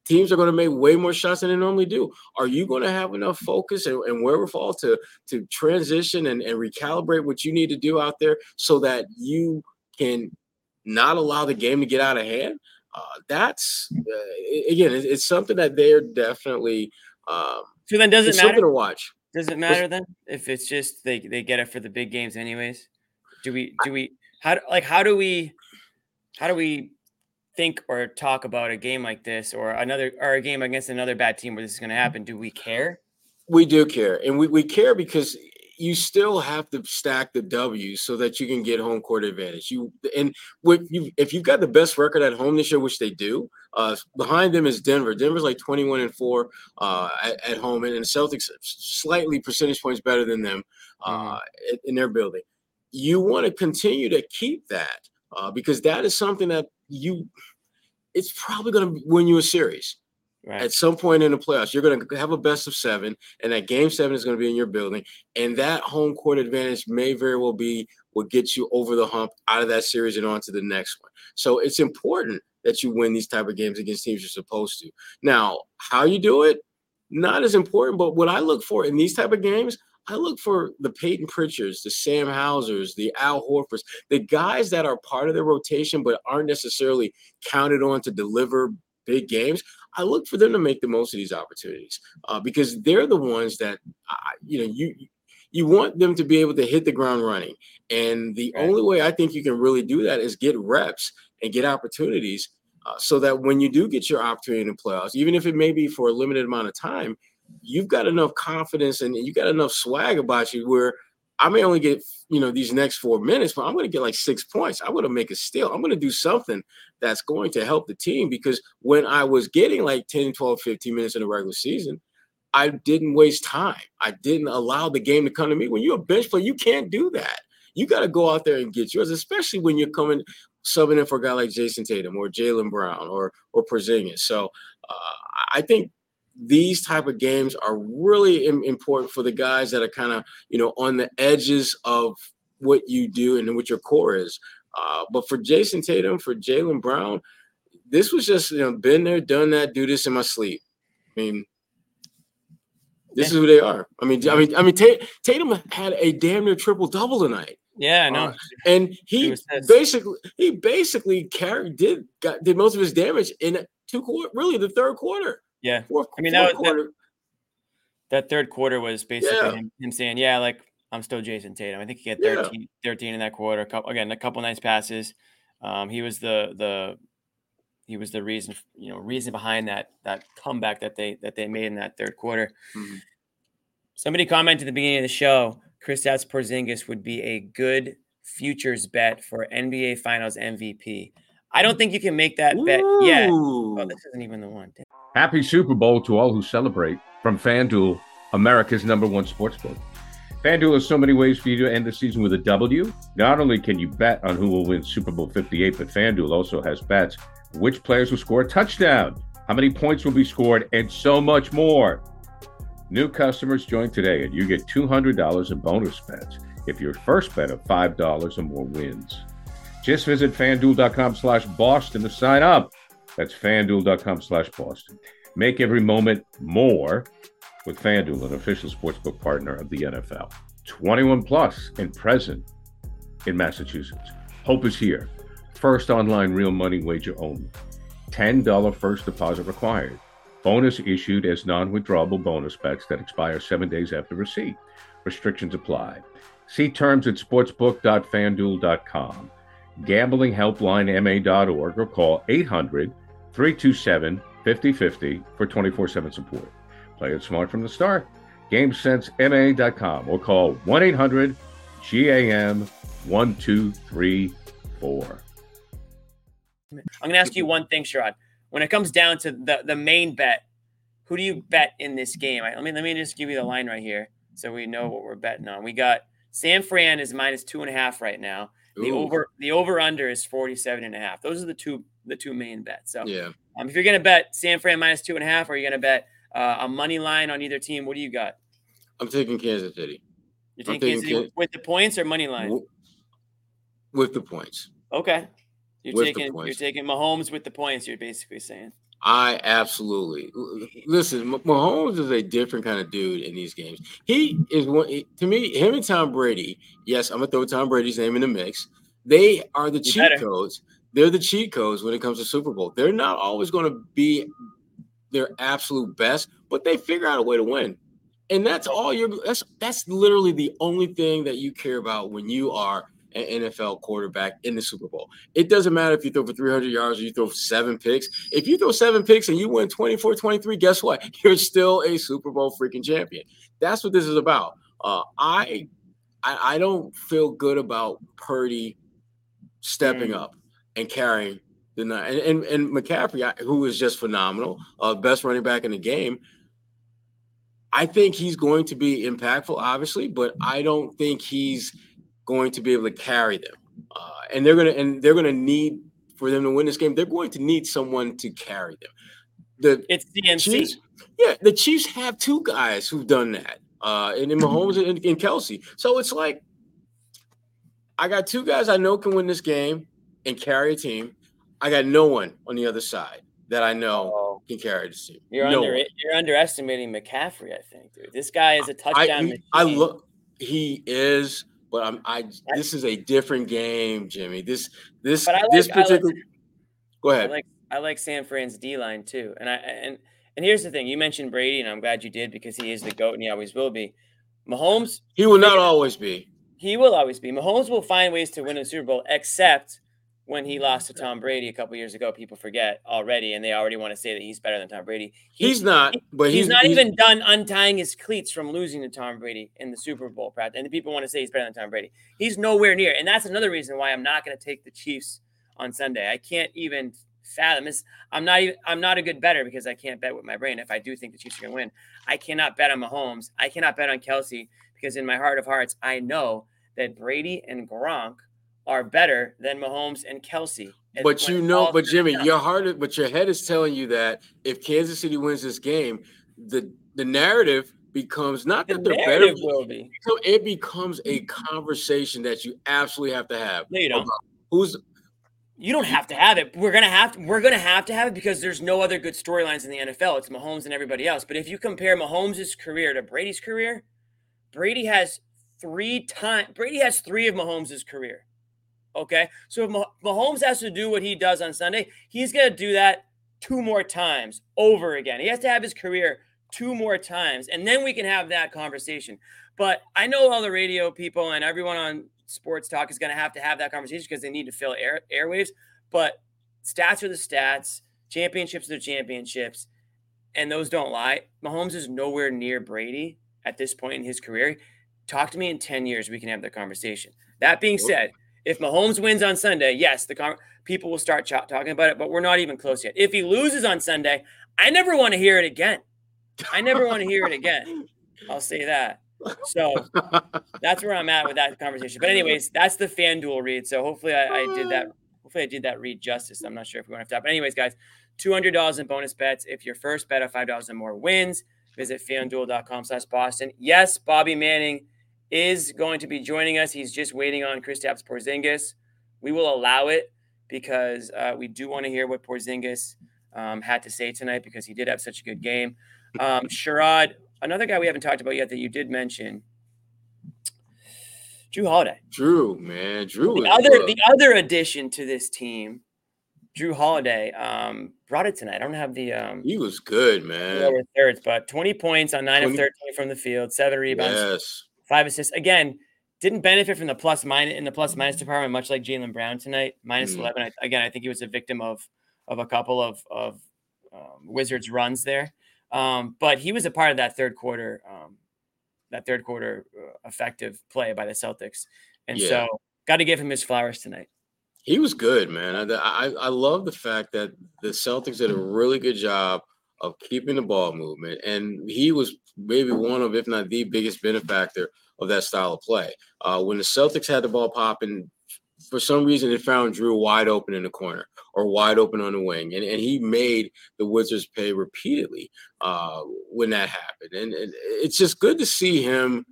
teams are going to make way more shots than they normally do. Are you going to have enough focus and, and wherewithal to, to transition and, and recalibrate what you need to do out there so that you can not allow the game to get out of hand? Uh, that's uh, again, it's, it's something that they're definitely. Um, so then, does it matter? Something to watch. Does it matter then if it's just they, they get it for the big games anyways? Do we do we how like how do we how do we think or talk about a game like this or another or a game against another bad team where this is going to happen? Do we care? We do care, and we, we care because you still have to stack the W's so that you can get home court advantage. You and with you if you've got the best record at home this year, which they do. Uh, behind them is Denver. Denver's like twenty-one and four uh, at, at home, and, and Celtics slightly percentage points better than them uh, in, in their building. You want to continue to keep that uh, because that is something that you. It's probably going to win you a series. Right. At some point in the playoffs, you're going to have a best of seven, and that game seven is going to be in your building. And that home court advantage may very well be what gets you over the hump out of that series and on to the next one. So it's important that you win these type of games against teams you're supposed to. Now, how you do it, not as important, but what I look for in these type of games, I look for the Peyton Pritchards, the Sam Hausers, the Al Horfords, the guys that are part of their rotation but aren't necessarily counted on to deliver big games. I look for them to make the most of these opportunities uh, because they're the ones that, uh, you know, you you want them to be able to hit the ground running. And the right. only way I think you can really do that is get reps and get opportunities uh, so that when you do get your opportunity in the playoffs, even if it may be for a limited amount of time, you've got enough confidence and you've got enough swag about you where I may only get, you know, these next four minutes, but I'm going to get like six points. I'm going to make a steal. I'm going to do something that's going to help the team because when I was getting like ten, twelve, fifteen minutes in the regular season, I didn't waste time. I didn't allow the game to come to me. When you're a bench player, you can't do that. You got to go out there and get yours, especially when you're coming subbing in for a guy like Jason Tatum or Jaylen Brown or or Porzingis. So uh, I think these type of games are really important for the guys that are kind of, you know, on the edges of what you do and what your core is. Uh, but for Jason Tatum, for Jaylen Brown, this was just, you know, been there, done that, do this in my sleep. I mean, this yeah. is who they are. I mean, I mean, I mean, Tatum had a damn near triple double tonight. Yeah, I know. Uh, and he basically, he basically carried did got, did most of his damage in two quarter, really the third quarter. Yeah, fourth, I mean that, was, that that third quarter was basically yeah. him, him saying, "Yeah, like I'm still Jason Tatum." I think he had thirteen, yeah. thirteen in that quarter. A couple, again, a couple nice passes. Um, he was the the he was the reason, you know, reason behind that that comeback that they that they made in that third quarter. Mm-hmm. Somebody commented at the beginning of the show, Kristaps Porzingis would be a good futures bet for N B A Finals M V P. I don't think you can make that Ooh. bet yet. Oh, this isn't even the one. Happy Super Bowl to all who celebrate from FanDuel, America's number one sports book. FanDuel has so many ways for you to end the season with a W. Not only can you bet on who will win Super Bowl fifty-eight, but FanDuel also has bets which players will score a touchdown, how many points will be scored, and so much more. New customers join today and you get two hundred dollars in bonus bets if your first bet of five dollars or more wins. Just visit FanDuel.com slash Boston to sign up. That's FanDuel.com slash Boston. Make every moment more with FanDuel, an official sportsbook partner of the N F L. twenty-one plus and present in Massachusetts. Hope is here. First online real money wager only. ten dollars first deposit required. Bonus issued as non-withdrawable bonus bets that expire seven days after receipt. Restrictions apply. See terms at sportsbook dot fanduel dot com. Gambling helpline M A dot org or call eight hundred, three two seven, five oh five oh for twenty-four seven support. Play it smart from the start. game sense M A dot com or call one eight hundred G A M one two three four. I'm going to ask you one thing, Sherrod. When it comes down to the, the main bet, who do you bet in this game? I, let me let me just give you the line right here so we know what we're betting on. We got San Fran is minus two and a half right now. The Ooh. over the over under is forty-seven and a half. Those are the two the two main bets. So yeah. um, if you're gonna bet San Fran minus two and a half, or you're gonna bet uh, a money line on either team, what do you got? I'm taking Kansas City. You're taking, taking Kansas City Kansas- with the points or money line? With the points. Okay. You're with taking you're taking Mahomes with the points, you're basically saying. I absolutely listen. Mahomes is a different kind of dude in these games. He is one to me. Him and Tom Brady. Yes, I'm gonna throw Tom Brady's name in the mix. They are the cheat codes. they're the cheat codes when it comes to Super Bowl. They're not always going to be their absolute best, but they figure out a way to win. And that's all you're that's that's literally the only thing that you care about when you are an N F L quarterback in the Super Bowl. It doesn't matter if you throw for three hundred yards or you throw for seven picks. If you throw seven picks and you win twenty-four twenty-three, guess what? You're still a Super Bowl freaking champion. That's what this is about. Uh, I, I I don't feel good about Purdy stepping mm. up and carrying the nine. And, and, and McCaffrey, who is just phenomenal, uh, best running back in the game, I think he's going to be impactful, obviously, but I don't think he's going to be able to carry them. Uh, and they're gonna and they're gonna need for them to win this game. They're going to need someone to carry them. The it's C M C. Chiefs, yeah, the Chiefs have two guys who've done that, uh, and in Mahomes and, and Kelsey. So it's like I got two guys I know can win this game and carry a team. I got no one on the other side that I know can carry this team. You're no under one. You're underestimating McCaffrey, I think, dude. This guy is a touchdown. I, I look, he is, but I'm. I this is a different game, Jimmy. This this like, this particular. Like, go ahead. I like I like San Fran's D line too, and I and and here's the thing. You mentioned Brady, and I'm glad you did because he is the GOAT, and he always will be. Mahomes. He will not always be. He will always be. Mahomes will find ways to win a Super Bowl, except when he lost to Tom Brady a couple years ago. People forget already, and they already want to say that he's better than Tom Brady. He, he's not, but he's, he's not he's, even done untying his cleats from losing to Tom Brady in the Super Bowl practice. And the people want to say he's better than Tom Brady. He's nowhere near, and that's another reason why I'm not going to take the Chiefs on Sunday. I can't even fathom this. I'm not. Even, I'm not a good bettor because I can't bet with my brain. If I do think the Chiefs are going to win, I cannot bet on Mahomes. I cannot bet on Kelsey because in my heart of hearts, I know that Brady and Gronk are better than Mahomes and Kelsey. But you know, but Jimmy, your heart, but your head is telling you that if Kansas City wins this game, the the narrative becomes not that they're better. Will be. So it becomes a conversation that you absolutely have to have. No, you don't. Who's you don't have to have it. We're gonna have to, we're gonna have to have it because there's no other good storylines in the N F L. It's Mahomes and everybody else. But if you compare Mahomes' career to Brady's career, Brady has three time Brady has three of Mahomes' career. Okay, so if Mahomes has to do what he does on Sunday, he's going to do that two more times over again. He has to have his career two more times, and then we can have that conversation. But I know all the radio people and everyone on Sports Talk is going to have to have that conversation because they need to fill air, airwaves. But stats are the stats, championships are the championships, and those don't lie. Mahomes is nowhere near Brady at this point in his career. Talk to me in ten years, we can have that conversation. That being said, if Mahomes wins on Sunday, yes, the con- people will start ch- talking about it, but we're not even close yet. If he loses on Sunday, I never want to hear it again. I never want to hear it again. I'll say that. So that's where I'm at with that conversation. But anyways, that's the FanDuel read. So hopefully I, I did that. Hopefully I did that read justice. I'm not sure if we're going to have to. But anyways, guys, two hundred dollars in bonus bets. If your first bet of five dollars or more wins, visit FanDuel dot com slash Boston. Yes, Bobby Manning is going to be joining us. He's just waiting on Kristaps Porzingis. We will allow it because uh, we do want to hear what Porzingis um, had to say tonight because he did have such a good game. Um, Sherrod, another guy we haven't talked about yet that you did mention, Jrue Holiday. Jrue, man, Jrue. The other, the other addition to this team, Jrue Holiday, um, brought it tonight. I don't have the um, – He was good, man. Lower thirds, but twenty points on nine of thirteen from the field, seven rebounds. Yes. Five assists. Again, didn't benefit from the plus minus in the plus minus department, much like Jaylen Brown tonight. Minus mm. eleven. I, again, I think he was a victim of of a couple of of um, Wizards runs there. Um, but he was a part of that third quarter, um, that third quarter effective play by the Celtics, and yeah. so got to give him his flowers tonight. He was good, man. I, I I love the fact that the Celtics did a really good job of keeping the ball movement, and he was maybe one of, if not the biggest benefactor of that style of play. Uh, when the Celtics had the ball popping, for some reason it found Jrue wide open in the corner or wide open on the wing, and, and he made the Wizards pay repeatedly uh, when that happened. And, and it's just good to see him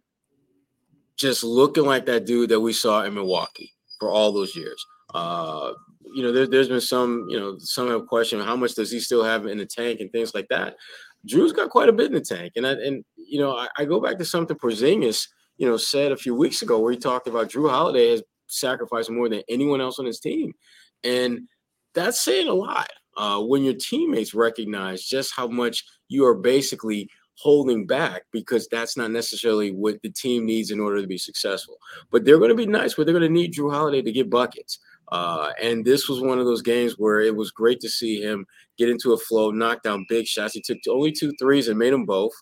just looking like that dude that we saw in Milwaukee for all those years. Uh, you know, there, there's been some, you know, some have questioned how much does he still have in the tank and things like that. Drew's got quite a bit in the tank. And, I, and you know, I, I go back to something Porzingis, you know, said a few weeks ago where he talked about Jrue Holiday has sacrificed more than anyone else on his team. And that's saying a lot uh, when your teammates recognize just how much you are basically holding back, because that's not necessarily what the team needs in order to be successful. But they're going to be nice, but they're going to need Jrue Holiday to get buckets. Uh, and this was one of those games where it was great to see him get into a flow, knock down big shots. He took only two threes and made them both.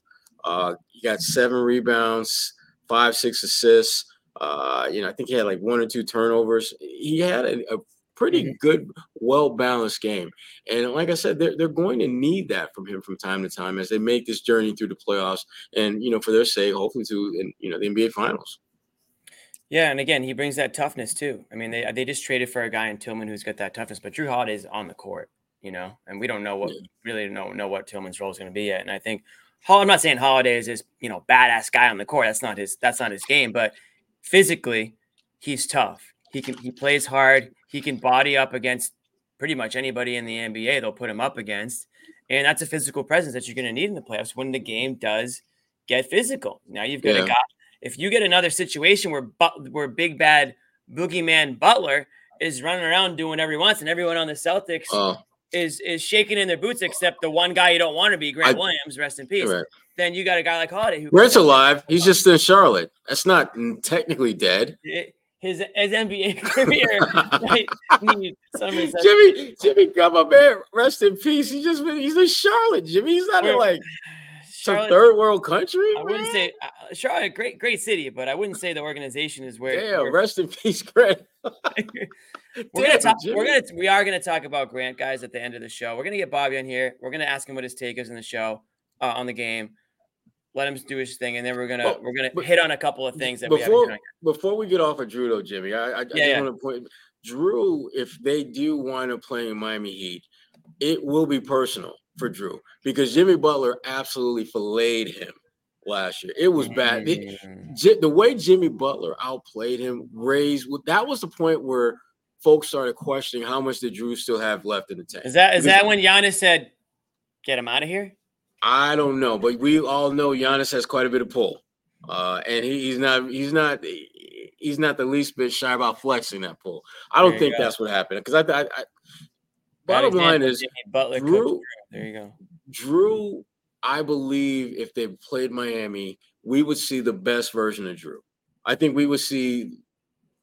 Uh, he got seven rebounds, five, six assists. Uh, you know, I think he had like one or two turnovers. He had a, a pretty good, well-balanced game. And like I said, they're, they're going to need that from him from time to time as they make this journey through the playoffs and, you know, for their sake, hopefully to, in, you know, the N B A Finals. Yeah, and again, he brings that toughness too. I mean, they they just traded for a guy in Tillman who's got that toughness, but Jrue Holiday is on the court, you know, and we don't know what yeah. really don't know what Tillman's role is going to be yet. And I think I'm not saying Holiday is this, you know, badass guy on the court. That's not his that's not his game, but physically, he's tough. He can he plays hard. He can body up against pretty much anybody in the N B A they'll put him up against. And that's a physical presence that you're going to need in the playoffs when the game does get physical. Now you've got yeah. a guy. If you get another situation where where big bad boogeyman Butler is running around doing whatever he wants, and everyone on the Celtics uh, is is shaking in their boots except the one guy you don't want to be, Grant I, Williams, rest in peace. Right. Then you got a guy like Holiday. Who Grant's alive. He's just in Charlotte. That's not technically dead. It, his his N B A career. Right? Somebody said, Jimmy, Jimmy, come up here. Rest in peace. He just been, he's in Charlotte. Jimmy, he's not in like. Charlotte, third world country. I man? wouldn't say uh, Charlotte, great, great city, but I wouldn't say the organization is where. Yeah, rest in peace, Grant. we're, gonna talk, we're gonna we are gonna talk about Grant, guys, at the end of the show. We're gonna get Bobby on here. We're gonna ask him what his take is in the show uh, on the game. Let him do his thing, and then we're gonna well, we're gonna but, hit on a couple of things that before, we haven't done. Before we get off of Jrue though, Jimmy, I, I, I yeah, just yeah. want to point Jrue. If they do wind up playing Miami Heat, it will be personal for Jrue, because Jimmy Butler absolutely filleted him last year. It was bad. It, the way Jimmy Butler outplayed him, raised that was the point where folks started questioning how much did Jrue still have left in the tank. Is that is because, that when Giannis said, "Get him out of here"? I don't know, but we all know Giannis has quite a bit of pull, uh, and he, he's not he's not he's not the least bit shy about flexing that pull. I don't think go. that's what happened, because I. I, I Bottom line is, Butler Jrue, there you go. Jrue, I believe if they played Miami, we would see the best version of Jrue. I think we would see,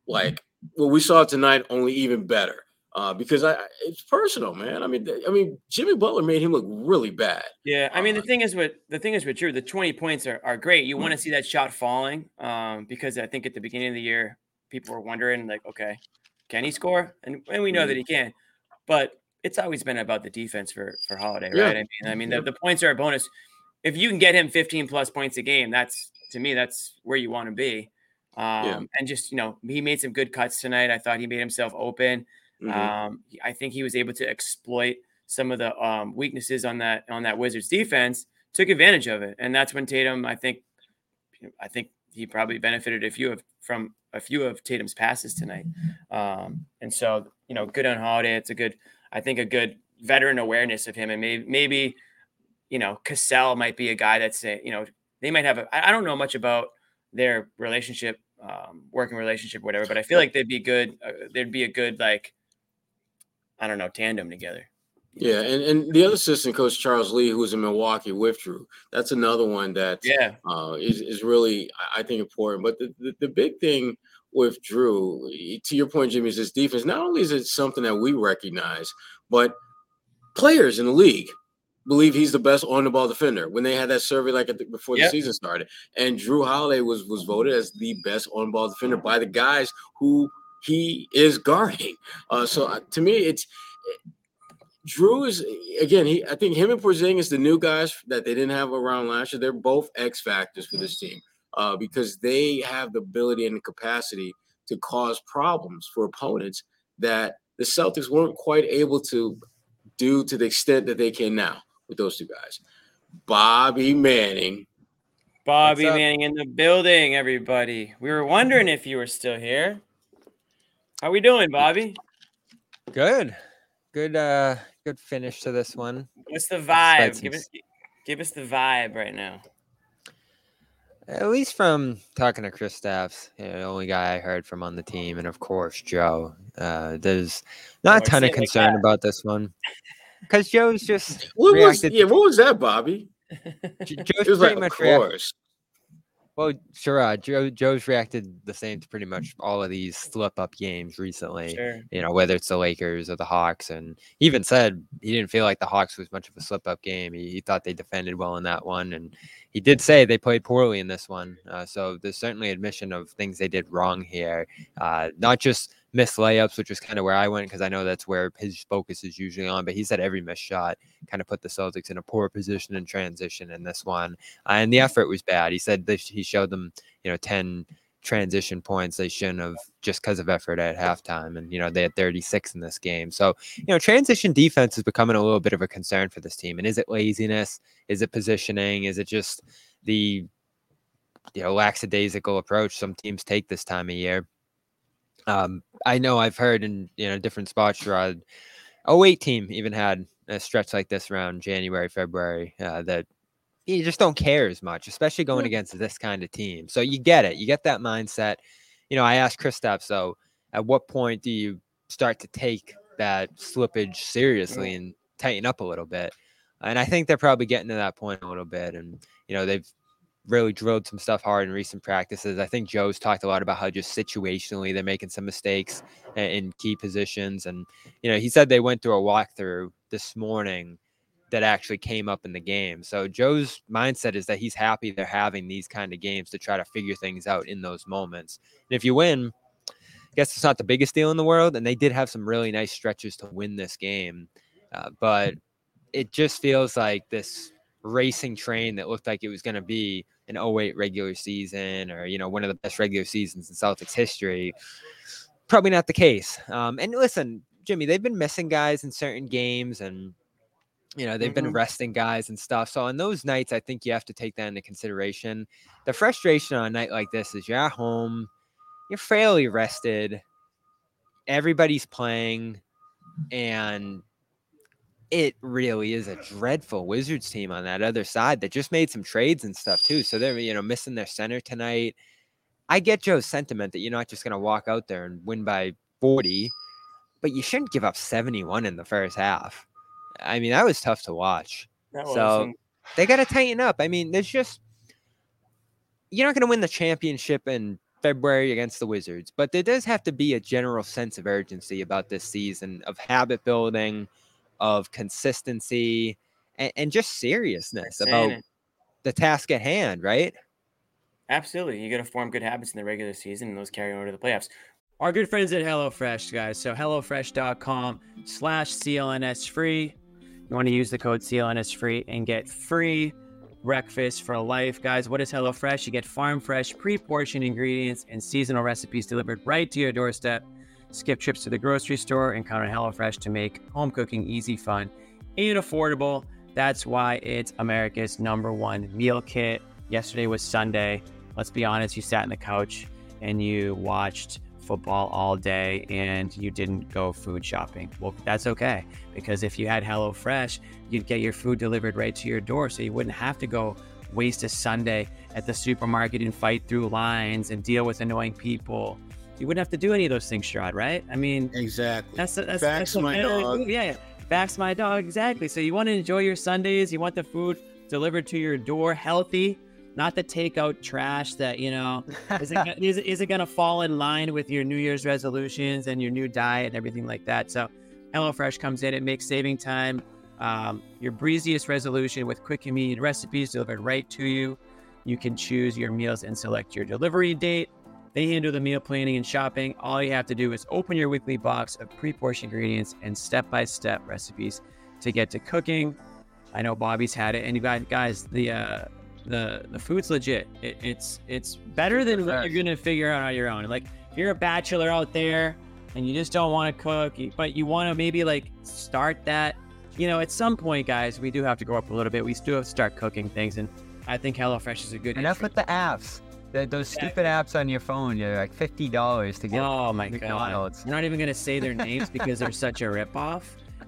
like, what we saw tonight, only even better. Uh, because I, it's personal, man. I mean, I mean, Jimmy Butler made him look really bad. Yeah, I mean, the thing is with the thing is with Jrue, the twenty points are, are great. You want to see that shot falling, um, because I think at the beginning of the year, people were wondering, like, okay, can he score? And and we know that he can, but it's always been about the defense for, for Holiday, yeah. right? I mean, I mean, the, the points are a bonus. If you can get him fifteen plus points a game, that's to me, that's where you want to be. Um, yeah. And just, you know, he made some good cuts tonight. I thought he made himself open. Mm-hmm. Um, I think he was able to exploit some of the um, weaknesses on that, on that Wizards defense, took advantage of it. And that's when Tatum, I think, I think he probably benefited a few of, from a few of Tatum's passes tonight. Um, and so, you know, good on Holiday. It's a good, I think a good veteran awareness of him, and maybe, maybe, you know, Cassell might be a guy that's a, you know, they might have a, I don't know much about their relationship, um, working relationship, whatever, but I feel like they'd be good. Uh, there'd be a good, like, I don't know, tandem together. Yeah. And, and the other assistant coach, Charles Lee, who was in Milwaukee with Jrue, that's another one that yeah. uh, is, is really, I think, important. But the, the, the big thing with Jrue, to your point, Jimmy, is this defense. Not only is it something that we recognize, but players in the league believe he's the best on-the-ball defender. When they had that survey, like at the, before yep. the season started, and Jrue Holiday was was voted as the best on-ball defender by the guys who he is guarding. Uh, so uh, to me, it's it, Jrue is again. He, I think, him and Porzingis, the new guys that they didn't have around last year, they're both X factors for this team. Uh, because they have the ability and the capacity to cause problems for opponents that the Celtics weren't quite able to do to the extent that they can now with those two guys. Bobby Manning. Bobby Manning in the building, everybody. We were wondering if you were still here. How we doing, Bobby? Good. Good uh, good finish to this one. What's the vibe? Give us, give us the vibe right now. At least from talking to Kristaps, you know, the only guy I heard from on the team, and of course Joe. Uh, there's not a ton of concern like about this one because Joe's just what reacted was yeah. What was that, Bobby? Joe's it was pretty like, much of course. React- well, sure. Uh, Joe Joe's reacted the same to pretty much all of these slip-up games recently. Sure. You know, whether it's the Lakers or the Hawks, and he even said he didn't feel like the Hawks was much of a slip-up game. He, he thought they defended well in that one, and he did say they played poorly in this one. Uh, so there's certainly admission of things they did wrong here, uh, not just missed layups, which was kind of where I went because I know that's where his focus is usually on, but he said every missed shot kind of put the Celtics in a poor position in transition in this one. Uh, and the effort was bad. He said they, he showed them, you know, ten transition points they shouldn't have just because of effort at halftime. And, you know, they had thirty-six in this game. So, you know, transition defense is becoming a little bit of a concern for this team. And is it laziness? Is it positioning? Is it just the, you know, lackadaisical approach some teams take this time of year? Um, I know I've heard in, you know, different spots, Sherrod, oh eight team even had a stretch like this around January, February, uh, that you just don't care as much, especially going against this kind of team. So you get it. You get that mindset. You know, I asked Kristaps, so at what point do you start to take that slippage seriously and tighten up a little bit? And I think they're probably getting to that point a little bit. And, you know, they've really drilled some stuff hard in recent practices. I think Joe's talked a lot about how just situationally they're making some mistakes in key positions. And, you know, he said they went through a walkthrough this morning that actually came up in the game. So Joe's mindset is that he's happy they're having these kind of games to try to figure things out in those moments. And if you win, I guess it's not the biggest deal in the world. And they did have some really nice stretches to win this game. Uh, but it just feels like this racing train that looked like it was going to be an oh eight regular season or, you know, one of the best regular seasons in Celtics history. Probably not the case. Um, and listen, Jimmy, they've been missing guys in certain games and, you know, they've mm-hmm. been resting guys and stuff. So on those nights, I think you have to take that into consideration. The frustration on a night like this is you're at home, you're fairly rested, everybody's playing, and it really is a dreadful Wizards team on that other side that just made some trades and stuff too. So they're, you know, missing their center tonight. I get Joe's sentiment that you're not just going to walk out there and win by forty, but you shouldn't give up seventy-one in the first half. I mean, that was tough to watch. That so wasn't. They got to tighten up. I mean, there's just, you're not going to win the championship in February against the Wizards, but there does have to be a general sense of urgency about this season, of habit building, of consistency, and, and just seriousness about it. The task at hand, right? Absolutely. You got to form good habits in the regular season and those carry over to the playoffs. Our good friends at HelloFresh, guys. So HelloFresh.com slash CLNS free. You want to use the code C L N S free and get free breakfast for life, guys. What is HelloFresh? You get farm fresh, pre-portioned ingredients and seasonal recipes delivered right to your doorstep. Skip trips to the grocery store and count on HelloFresh to make home cooking easy, fun, and affordable. That's why it's America's number one meal kit. Yesterday was Sunday. Let's be honest, you sat on the couch and you watched football all day and you didn't go food shopping. Well, that's okay, because if you had HelloFresh, you'd get your food delivered right to your door, so you wouldn't have to go waste a Sunday at the supermarket and fight through lines and deal with annoying people. You wouldn't have to do any of those things, Sherrod, right? I mean, exactly. That's that's, that's my dog. Yeah, yeah, backs my dog. Exactly. So you want to enjoy your Sundays. You want the food delivered to your door, healthy, not the takeout trash that, you know, is it is, is it going to fall in line with your New Year's resolutions and your new diet and everything like that. So HelloFresh comes in. It makes saving time um, your breeziest resolution with quick, convenient recipes delivered right to you. You can choose your meals and select your delivery date. They handle the meal planning and shopping. All you have to do is open your weekly box of pre-portioned ingredients and step-by-step recipes to get to cooking. I know Bobby's had it, and you guys, guys the uh, the the food's legit. It, it's it's better than what you're gonna figure out on your own. Like if you're a bachelor out there and you just don't want to cook, but you want to maybe like start that. You know, at some point, guys, we do have to grow up a little bit. We still have to start cooking things, and I think HelloFresh is a good. Enough with the apps. The, those stupid apps on your phone, you're like fifty dollars to get oh my McDonald's. God. You're not even going to say their names because they're such a ripoff.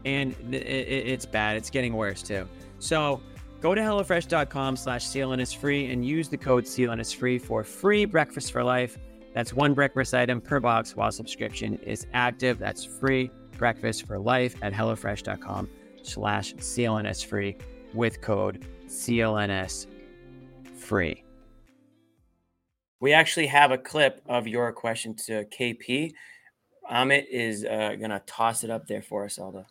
And it, it, it's bad. It's getting worse too. So go to HelloFresh dot com slash C L N S free and use the code C L N S free for free breakfast for life. That's one breakfast item per box while subscription is active. That's free breakfast for life at HelloFresh.com slash CLNS free with code C L N S free. We actually have a clip of your question to K P. Ahmed is uh, going to toss it up there for us all to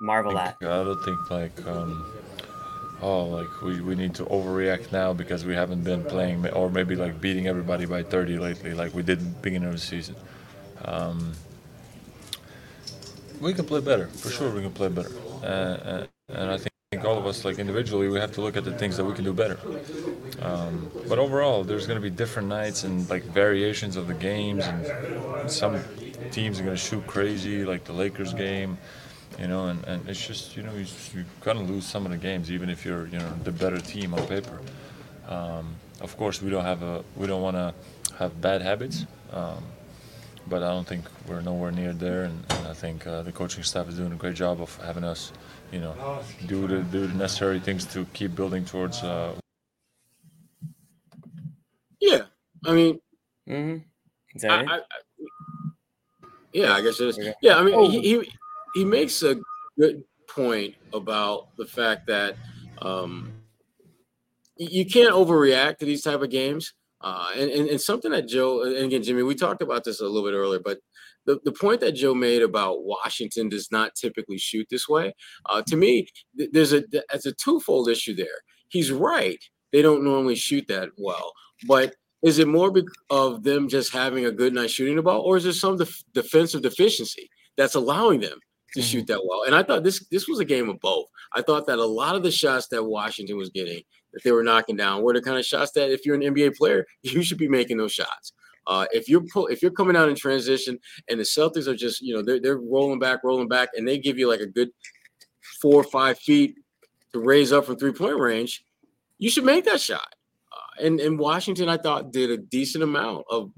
marvel at. I don't think like, um, oh, like we, we need to overreact now because we haven't been playing or maybe like beating everybody by thirty lately like we did in the beginning of the season. Um, we can play better. For sure we can play better. Uh, and I think all of us, like individually, we have to look at the things that we can do better. Um, but overall, there's going to be different nights and like variations of the games, and some teams are going to shoot crazy, like the Lakers game, you know. And, and it's just, you know, you, you kind of lose some of the games, even if you're, you know, the better team on paper. Um, of course, we don't have a, we don't want to have bad habits, um, but I don't think we're nowhere near there. And, and I think uh, the coaching staff is doing a great job of having us, you know, do the do the necessary things to keep building towards. Uh... Yeah, I mean, mm-hmm. Is that I, it? I, I, yeah, I guess it is. Okay. Yeah, I mean, oh. he, he he makes a good point about the fact that um, you can't overreact to these type of games, uh, and, and and something that Joe and again Jimmy, we talked about this a little bit earlier, but. The, the point that Joe made about Washington does not typically shoot this way. Uh, to me, th- there's a th- that's a twofold issue there. He's right; they don't normally shoot that well. But is it more be- of them just having a good night shooting the ball, or is there some def- defensive deficiency that's allowing them to mm-hmm. shoot that well? And I thought this this was a game of both. I thought that a lot of the shots that Washington was getting, that they were knocking down, were the kind of shots that if you're an N B A player, you should be making those shots. Uh, if you're pull, if you're coming out in transition and the Celtics are just, you know, they're, they're rolling back, rolling back, and they give you like a good four or five feet to raise up from three-point range, you should make that shot. Uh, and, and Washington, I thought, did a decent amount of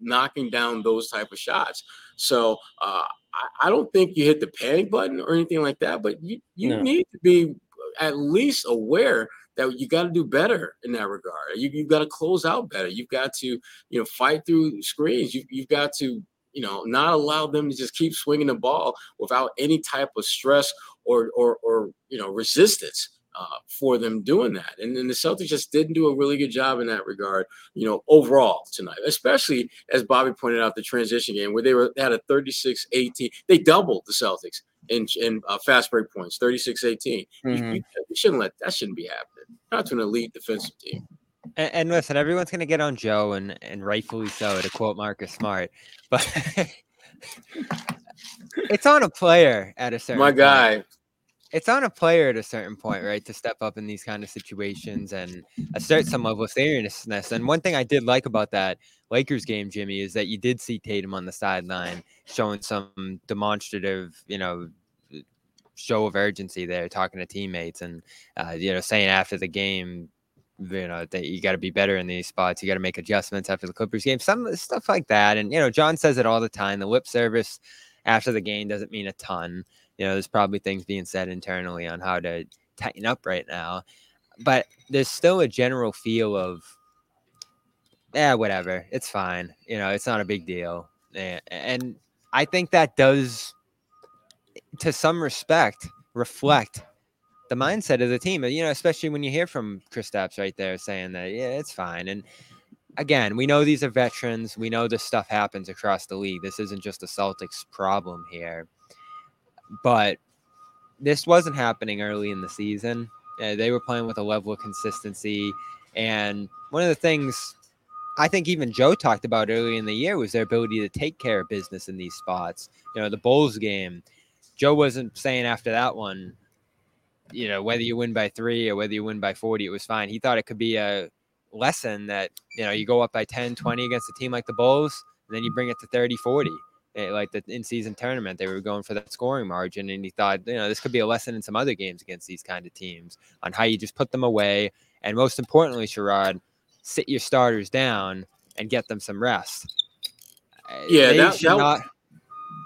knocking down those type of shots. So uh, I, I don't think you hit the panic button or anything like that, but you, you no. need to be at least aware that you got to do better in that regard. You, you've got to close out better. You've got to, you know, fight through screens. You, you've got to, you know, not allow them to just keep swinging the ball without any type of stress or, or, or you know, resistance uh, for them doing that. And then the Celtics just didn't do a really good job in that regard, you know, overall tonight, especially as Bobby pointed out the transition game where they were they had a thirty-six eighteen. They doubled the Celtics in, in uh, fast break points, thirty-six eighteen. Mm-hmm. You, you shouldn't let that shouldn't be happening. Not to an elite defensive team. And, and listen, everyone's going to get on Joe, and, and rightfully so, to quote Marcus Smart. But it's on a player at a certain My guy. Point. It's on a player at a certain point, right, to step up in these kind of situations and assert some level of seriousness. And one thing I did like about that Lakers game, Jimmy, is that you did see Tatum on the sideline showing some demonstrative, you know, show of urgency there, talking to teammates and, uh, you know, saying after the game, you know, that you got to be better in these spots. You got to make adjustments after the Clippers game, some stuff like that. And, you know, John says it all the time. The lip service after the game doesn't mean a ton. You know, there's probably things being said internally on how to tighten up right now, but there's still a general feel of, yeah, whatever. It's fine. You know, it's not a big deal. And I think that does, to some respect, reflect the mindset of the team. You know, especially when you hear from Kristaps right there saying that, yeah, it's fine. And again, we know these are veterans. We know this stuff happens across the league. This isn't just a Celtics problem here. But this wasn't happening early in the season. Uh, they were playing with a level of consistency. And one of the things I think even Joe talked about early in the year was their ability to take care of business in these spots. You know, the Bulls game, Joe wasn't saying after that one, you know, whether you win by three or whether you win by forty, it was fine. He thought it could be a lesson that, you know, you go up by ten, twenty against a team like the Bulls, and then you bring it to thirty, forty. It, like the in-season tournament, they were going for that scoring margin, and he thought, you know, this could be a lesson in some other games against these kind of teams on how you just put them away. And most importantly, Sherrod, sit your starters down and get them some rest. Yeah, they that, should that not...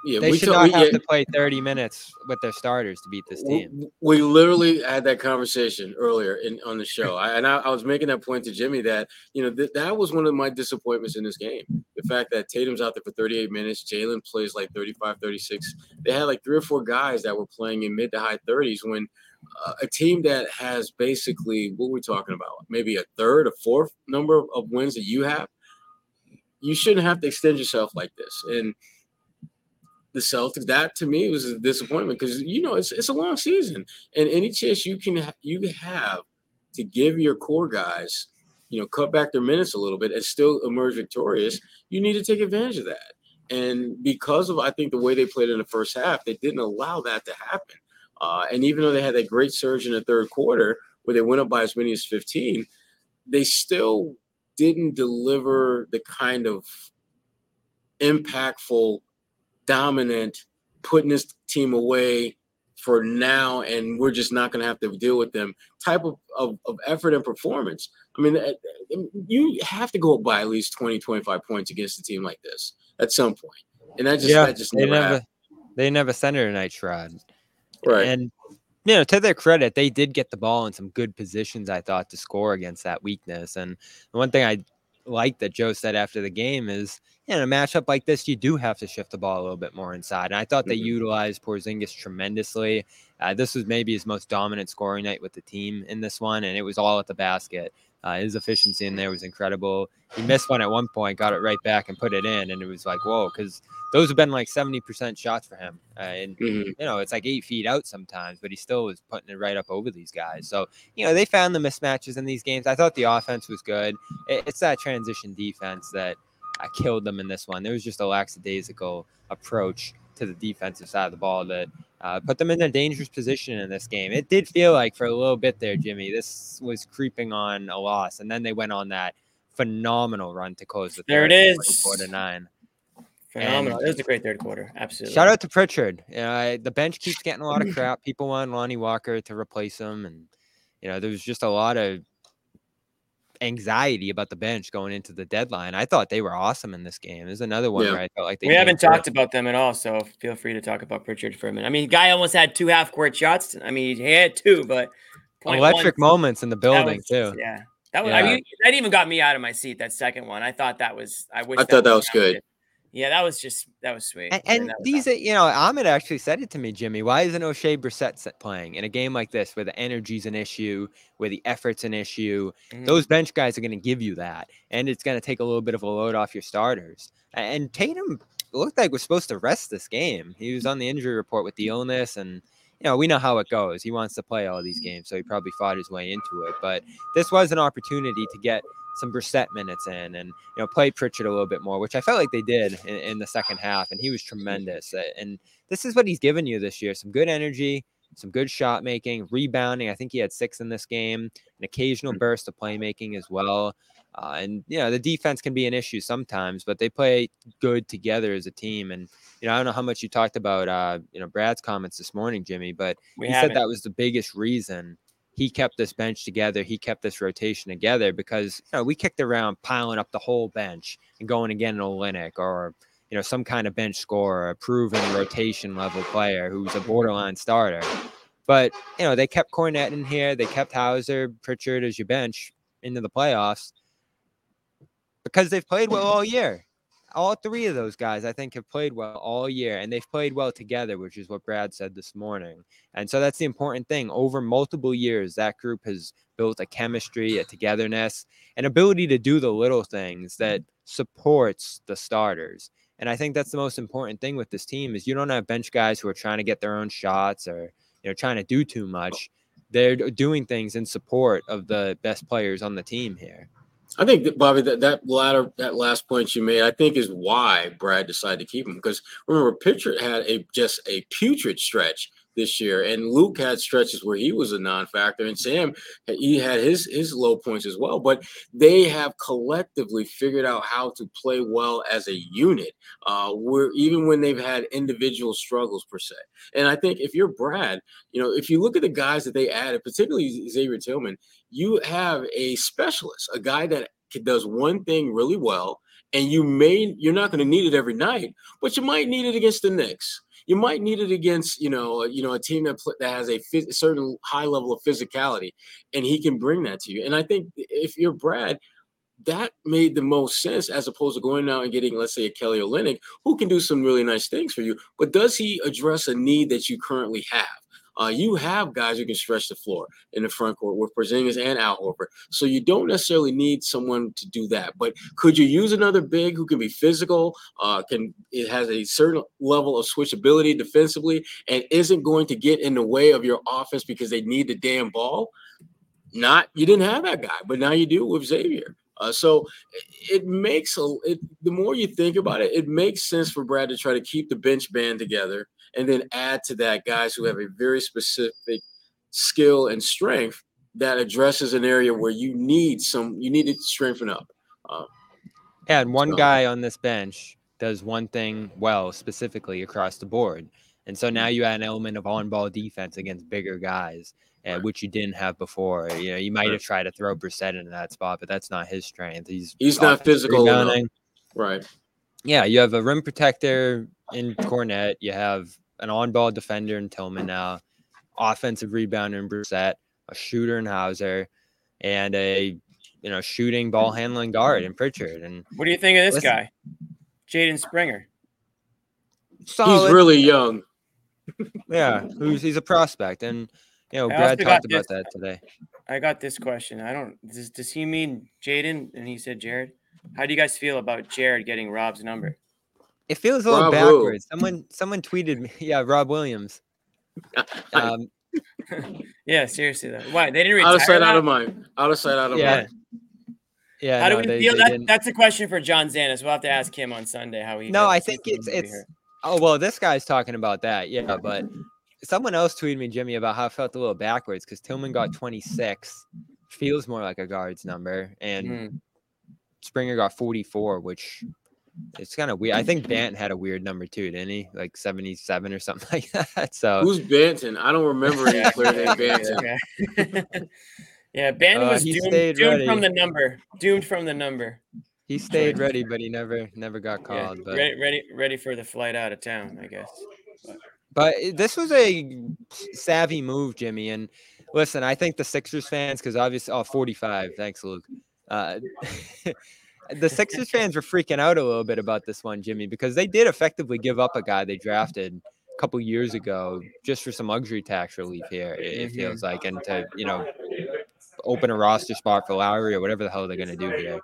Yeah, they we should t- not we, have yeah, to play thirty minutes with their starters to beat this team. We, we literally had that conversation earlier in on the show, I, and I, I was making that point to Jimmy that you know th- that was one of my disappointments in this game. The fact that Tatum's out there for thirty-eight minutes, Jaylen plays like thirty-five, thirty-six. They had like three or four guys that were playing in mid to high thirties when uh, a team that has basically what we're talking about, maybe a third, a fourth number of wins that you have, you shouldn't have to extend yourself like this. And the Celtics, that to me was a disappointment because, you know, it's it's a long season. And any chance you can you have to give your core guys, you know, cut back their minutes a little bit and still emerge victorious, you need to take advantage of that. And because of, I think, the way they played in the first half, they didn't allow that to happen. Uh, and even though they had that great surge in the third quarter where they went up by as many as fifteen, they still didn't deliver the kind of impactful, dominant, putting this team away for now, and we're just not going to have to deal with them type of, of, of effort and performance. I mean, you have to go by at least twenty, twenty-five points against a team like this at some point. And that just, yeah, that just never, they never They never sent her tonight, Sherrod. Right. And, you know, to their credit, they did get the ball in some good positions, I thought, to score against that weakness. And the one thing I like that Joe said after the game is, in a matchup like this, you do have to shift the ball a little bit more inside. And I thought they mm-hmm. utilized Porzingis tremendously. Uh, this was maybe his most dominant scoring night with the team in this one, and it was all at the basket. Uh, his efficiency in there was incredible. He missed one at one point, got it right back and put it in, and it was like, whoa, because those have been like seventy percent shots for him. Uh, and, mm-hmm. you know, it's like eight feet out sometimes, but he still was putting it right up over these guys. So, you know, they found the mismatches in these games. I thought the offense was good. It, it's that transition defense that I killed them in this one. There was just a lackadaisical approach to the defensive side of the ball that uh, put them in a dangerous position in this game. It did feel like for a little bit there, Jimmy, this was creeping on a loss. And then they went on that phenomenal run to close the third. There it is. four to nine. Phenomenal. It was a great third quarter. Absolutely. Shout out to Pritchard. You know, I, the bench keeps getting a lot of crap. People want Lonnie Walker to replace him. And, you know, there was just a lot of anxiety about the bench going into the deadline. I thought they were awesome in this game. There's another one yeah. where I felt like they we haven't talked play. about them at all, so feel free to talk about Pritchard for a minute. I mean, the guy almost had two half-court shots. I mean, he had two, but electric one, moments in the building was, too. Yeah, that was. Yeah. I mean, that even got me out of my seat. That second one, I thought that was. I wish. I that thought that was good. It. Yeah, that was just that was sweet. And, and was these, awesome. You know, Ahmed actually said it to me, Jimmy. Why isn't O'Shea Brissett playing in a game like this, where the energy's an issue, where the effort's an issue? Mm-hmm. Those bench guys are going to give you that, and it's going to take a little bit of a load off your starters. And Tatum looked like was supposed to rest this game. He was on the injury report with the illness, and you know we know how it goes. He wants to play all these games, so he probably fought his way into it. But this was an opportunity to get some Brissett minutes in and, you know, play Pritchard a little bit more, which I felt like they did in, in the second half. And he was tremendous. And this is what he's given you this year. Some good energy, some good shot making, rebounding. I think he had six in this game, an occasional burst of playmaking as well. Uh, and, you know, the defense can be an issue sometimes, but they play good together as a team. And, you know, I don't know how much you talked about, uh, you know, Brad's comments this morning, Jimmy, but we he haven't. said that was the biggest reason he kept this bench together. He kept this rotation together because, you know, we kicked around piling up the whole bench and going again an Olynyk or, you know, some kind of bench scorer, a proven rotation level player who's a borderline starter. But, you know, they kept Cornette in here. They kept Hauser, Pritchard as your bench into the playoffs because they've played well all year. All three of those guys, I think, have played well all year, and they've played well together, which is what Brad said this morning. And so that's the important thing. Over multiple years, that group has built a chemistry, a togetherness, an ability to do the little things that supports the starters. And I think that's the most important thing with this team is you don't have bench guys who are trying to get their own shots or, you know, trying to do too much. They're doing things in support of the best players on the team here. I think that, Bobby, that, that latter, that last point you made, I think is why Brad decided to keep him. Because remember, Pritchard had a just a putrid stretch this year, and Luke had stretches where he was a non-factor, and Sam, he had his his low points as well. But they have collectively figured out how to play well as a unit, uh, where even when they've had individual struggles per se. And I think if you're Brad, you know, if you look at the guys that they added, particularly Xavier Tillman, you have a specialist, a guy that does one thing really well, And you may, you're not going to need it every night, but you might need it against the Knicks. You might need it against, you know, you know, a team that play, that has a phys- certain high level of physicality, and he can bring that to you. And I think if you're Brad, that made the most sense as opposed to going out and getting, let's say, a Kelly Olynyk, who can do some really nice things for you. But does he address a need that you currently have? Uh, you have guys who can stretch the floor in the front court with Porzingis and Al Horford. So you don't necessarily need someone to do that. But could you use another big who can be physical, uh, can it has a certain level of switchability defensively, and isn't going to get in the way of your offense because they need the damn ball? Not you didn't have that guy, but now you do with Xavier. Uh, so it makes a, it, the more you think about it, it makes sense for Brad to try to keep the bench band together and then add to that guys who have a very specific skill and strength that addresses an area where you need some, you need to strengthen up. Uh, yeah, and one so. guy on this bench does one thing well, specifically across the board. And so now you add an element of on-ball defense against bigger guys. Uh, which you didn't have before. You know, you might have tried to throw Brissett into that spot, but that's not his strength. He's he's not physical, right? Yeah, you have a rim protector in Cornette. You have an on-ball defender in Tillman now, offensive rebounder in Brissett, a shooter in Hauser, and a you know shooting ball handling guard in Pritchard. And what do you think of this listen, guy, Jaden Springer? Solid. He's really young. Yeah, who's he's a prospect and. You know, Brad talked about this, that today. I got this question. I don't – does does he mean Jaden? And he said Jared. How do you guys feel about Jared getting Rob's number? It feels a little Rob backwards. Who? Someone someone tweeted me. Yeah, Rob Williams. Um, yeah, seriously, though. Why? They didn't retire. Out of sight, out of mind. Out of sight, out of yeah. mind. Yeah. How no, do we they, feel? They that, that's a question for John Zanis. We'll have to ask him on Sunday how he – No, I think it's, it's – oh, well, this guy's talking about that. Yeah, but – someone else tweeted me, Jimmy, about how I felt a little backwards because Tillman got twenty-six, feels more like a guard's number, and mm. Springer got forty-four, which it's kind of weird. I think Banton had a weird number too, didn't he? Like seventy-seven or something like that. So who's Banton? I don't remember any player named Banton. Yeah, Banton uh, was doomed, doomed from the number. Doomed from the number. He stayed ready, but he never never got called. Yeah, but. Ready, ready, ready for the flight out of town, I guess. But. But this was a savvy move, Jimmy. And listen, I think the Sixers fans, because obviously, oh, forty-five. Thanks, Luke. Uh, the Sixers fans were freaking out a little bit about this one, Jimmy, because they did effectively give up a guy they drafted a couple years ago just for some luxury tax relief here, it mm-hmm. feels like, and to, you know, open a roster spot for Lowry or whatever the hell they're going to do here.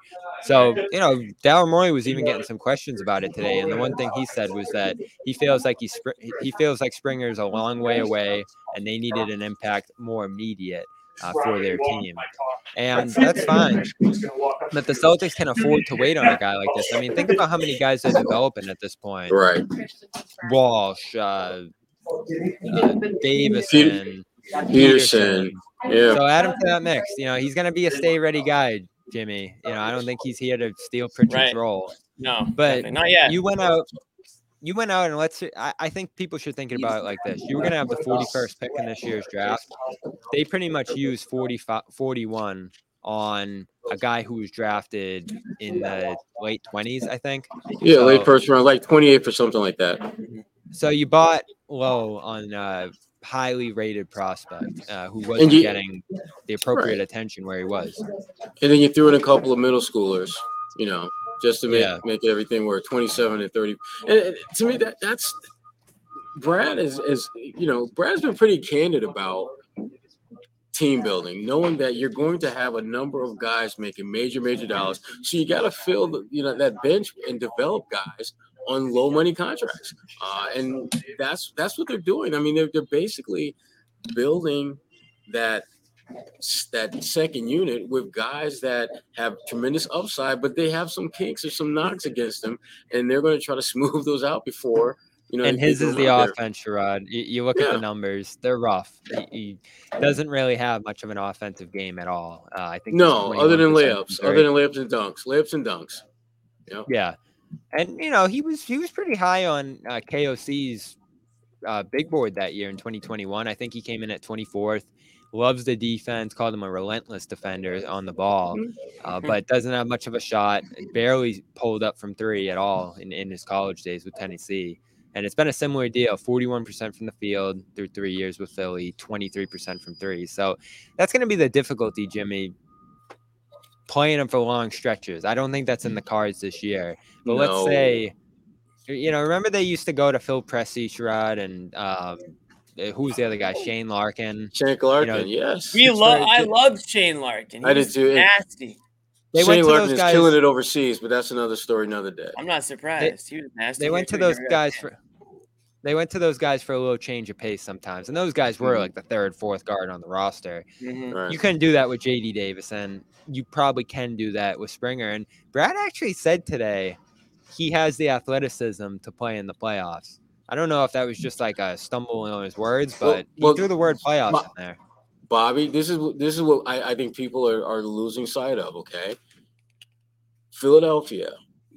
So, you know, Daryl Morey was even getting some questions about it today. And the one thing he said was that he feels like he's, he feels like Springer's a long way away and they needed an impact more immediate uh, for their team. And that's fine. But the Celtics can afford to wait on a guy like this. I mean, think about how many guys they're developing at this point. Right. Walsh, uh, uh, Davison, Peterson. Yeah. So add him to that mix. You know, he's going to be a stay-ready guy, Jimmy. You know, I don't think he's here to steal Pritchard's right. role. No, but not yet. You went out. You went out, and let's. I, I think people should think about it like this. You were going to have the forty-first pick in this year's draft. They pretty much used forty-five, forty-one on a guy who was drafted in the late twenties, I think. Yeah, so, late first round, like twenty-eight or something like that. So you bought low on. Uh, highly rated prospect uh, who wasn't you, getting the appropriate right. attention where he was. And then you threw in a couple of middle schoolers, you know, just to make, yeah. make everything work, twenty-seven and thirty. And to me, that that's – Brad is, is – you know, Brad's been pretty candid about team building, knowing that you're going to have a number of guys making major, major dollars. So you got to fill, the, you know, that bench and develop guys – on low money contracts. Uh, and that's that's what they're doing. I mean, they're they're basically building that that second unit with guys that have tremendous upside, but they have some kinks or some knocks against them, and they're going to try to smooth those out before, you know. And his is the offense, Sherrod. You, you look yeah. at the numbers, they're rough. He, he doesn't really have much of an offensive game at all. Uh, I think no, other than layups, other than layups and dunks, layups and dunks. Yeah. Yeah. And, you know, he was he was pretty high on uh, K O C's uh, big board that year in twenty twenty-one. I think he came in at twenty-fourth, loves the defense, called him a relentless defender on the ball, uh, but doesn't have much of a shot, barely pulled up from three at all in, in his college days with Tennessee. And it's been a similar deal, forty-one percent from the field through three years with Philly, twenty-three percent from three. So that's going to be the difficulty, Jimmy, playing him for long stretches. I don't think that's in the cards this year. But no. Let's say, you know, remember they used to go to Phil Pressey, Sherrod, and um, who's the other guy? Shane Larkin. Shane Larkin, you know, yes. We love. I loved Shane Larkin. He I did too. Nasty. They Shane Larkin is guys, killing it overseas, but that's another story another day. I'm not surprised. They, he was nasty. They went to those guys for they went to those guys for a little change of pace sometimes. And those guys were mm-hmm. like the third, fourth guard on the roster. Mm-hmm. Right. You couldn't do that with J D Davis, and you probably can do that with Springer. And Brad actually said today he has the athleticism to play in the playoffs. I don't know if that was just like a stumble on his words, but well, well, he threw the word playoffs my- in there. Bobby, this is this is what I, I think people are, are losing sight of, okay? Philadelphia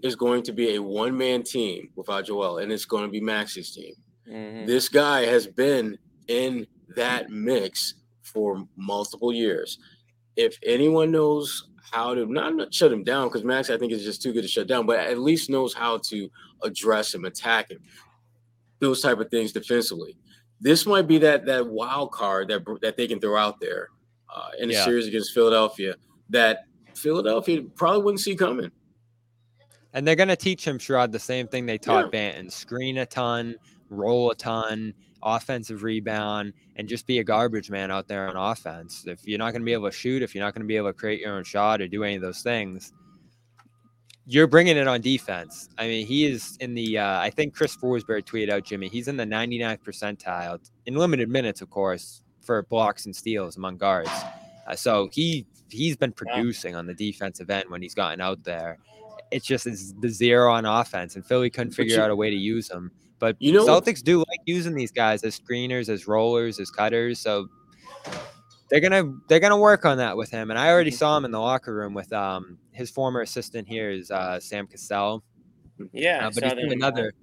is going to be a one-man team without Joel, and it's going to be Maxey's team. Mm-hmm. This guy has been in that mix for multiple years. If anyone knows how to – not shut him down because Max, I think, is just too good to shut down, but at least knows how to address him, attack him, those type of things defensively. This might be that that wild card that that they can throw out there uh, in a yeah. series against Philadelphia that Philadelphia probably wouldn't see coming. And they're going to teach him, Sherrod, the same thing they taught yeah. Banton. Screen a ton, roll a ton, offensive rebound, and just be a garbage man out there on offense. If you're not going to be able to shoot, if you're not going to be able to create your own shot or do any of those things, you're bringing it on defense. I mean, he is in the, uh, I think Chris Forsberg tweeted out, Jimmy, he's in the ninety-ninth percentile in limited minutes, of course, for blocks and steals among guards. Uh, so he, he's been producing on the defensive end when he's gotten out there. It's just it's the zero on offense, and Philly couldn't figure you, out a way to use him. But you know, Celtics do like using these guys as screeners, as rollers, as cutters. So They're gonna they're gonna work on that with him, and I already saw him in the locker room with um his former assistant here is uh, Sam Cassell. Yeah, uh, but he's got another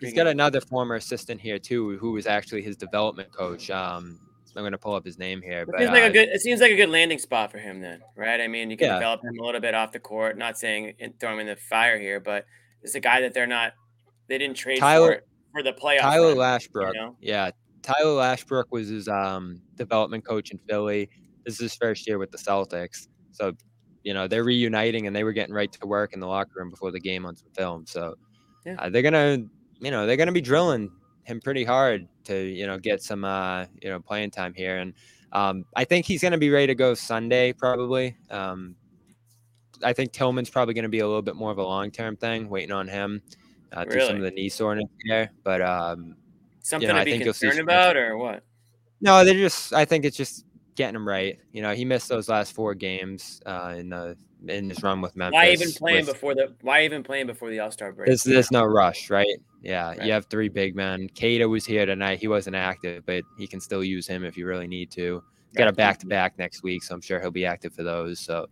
he's got another former assistant here too, who was actually his development coach. Um, I'm gonna pull up his name here. It but, seems like uh, a good it seems like a good landing spot for him then, right? I mean, you can yeah. develop him a little bit off the court. Not saying throw him in the fire here, but it's a guy that they're not they didn't trade Tyler, for for the playoffs. Tyler run, Lashbrook, you know? yeah. Tyler Lashbrook was his um, development coach in Philly. This is his first year with the Celtics. So, you know, they're reuniting, and they were getting right to work in the locker room before the game on some film. So yeah. uh, they're going to, you know, they're going to be drilling him pretty hard to, you know, get some, uh, you know, playing time here. And um, I think he's going to be ready to go Sunday probably. Um, I think Tillman's probably going to be a little bit more of a long-term thing, waiting on him uh, really? through some of the knee soreness there. But, um Something you know, to be concerned about or what? No, they're just – I think it's just getting him right. You know, he missed those last four games uh, in the in his run with Memphis. Why even playing with, before the – why even playing before the All-Star break? There's, there's no rush, right? Yeah, right. You have three big men. Kato was here tonight. He wasn't active, but he can still use him if you really need to. He's got a back-to-back next week, so I'm sure he'll be active for those. So,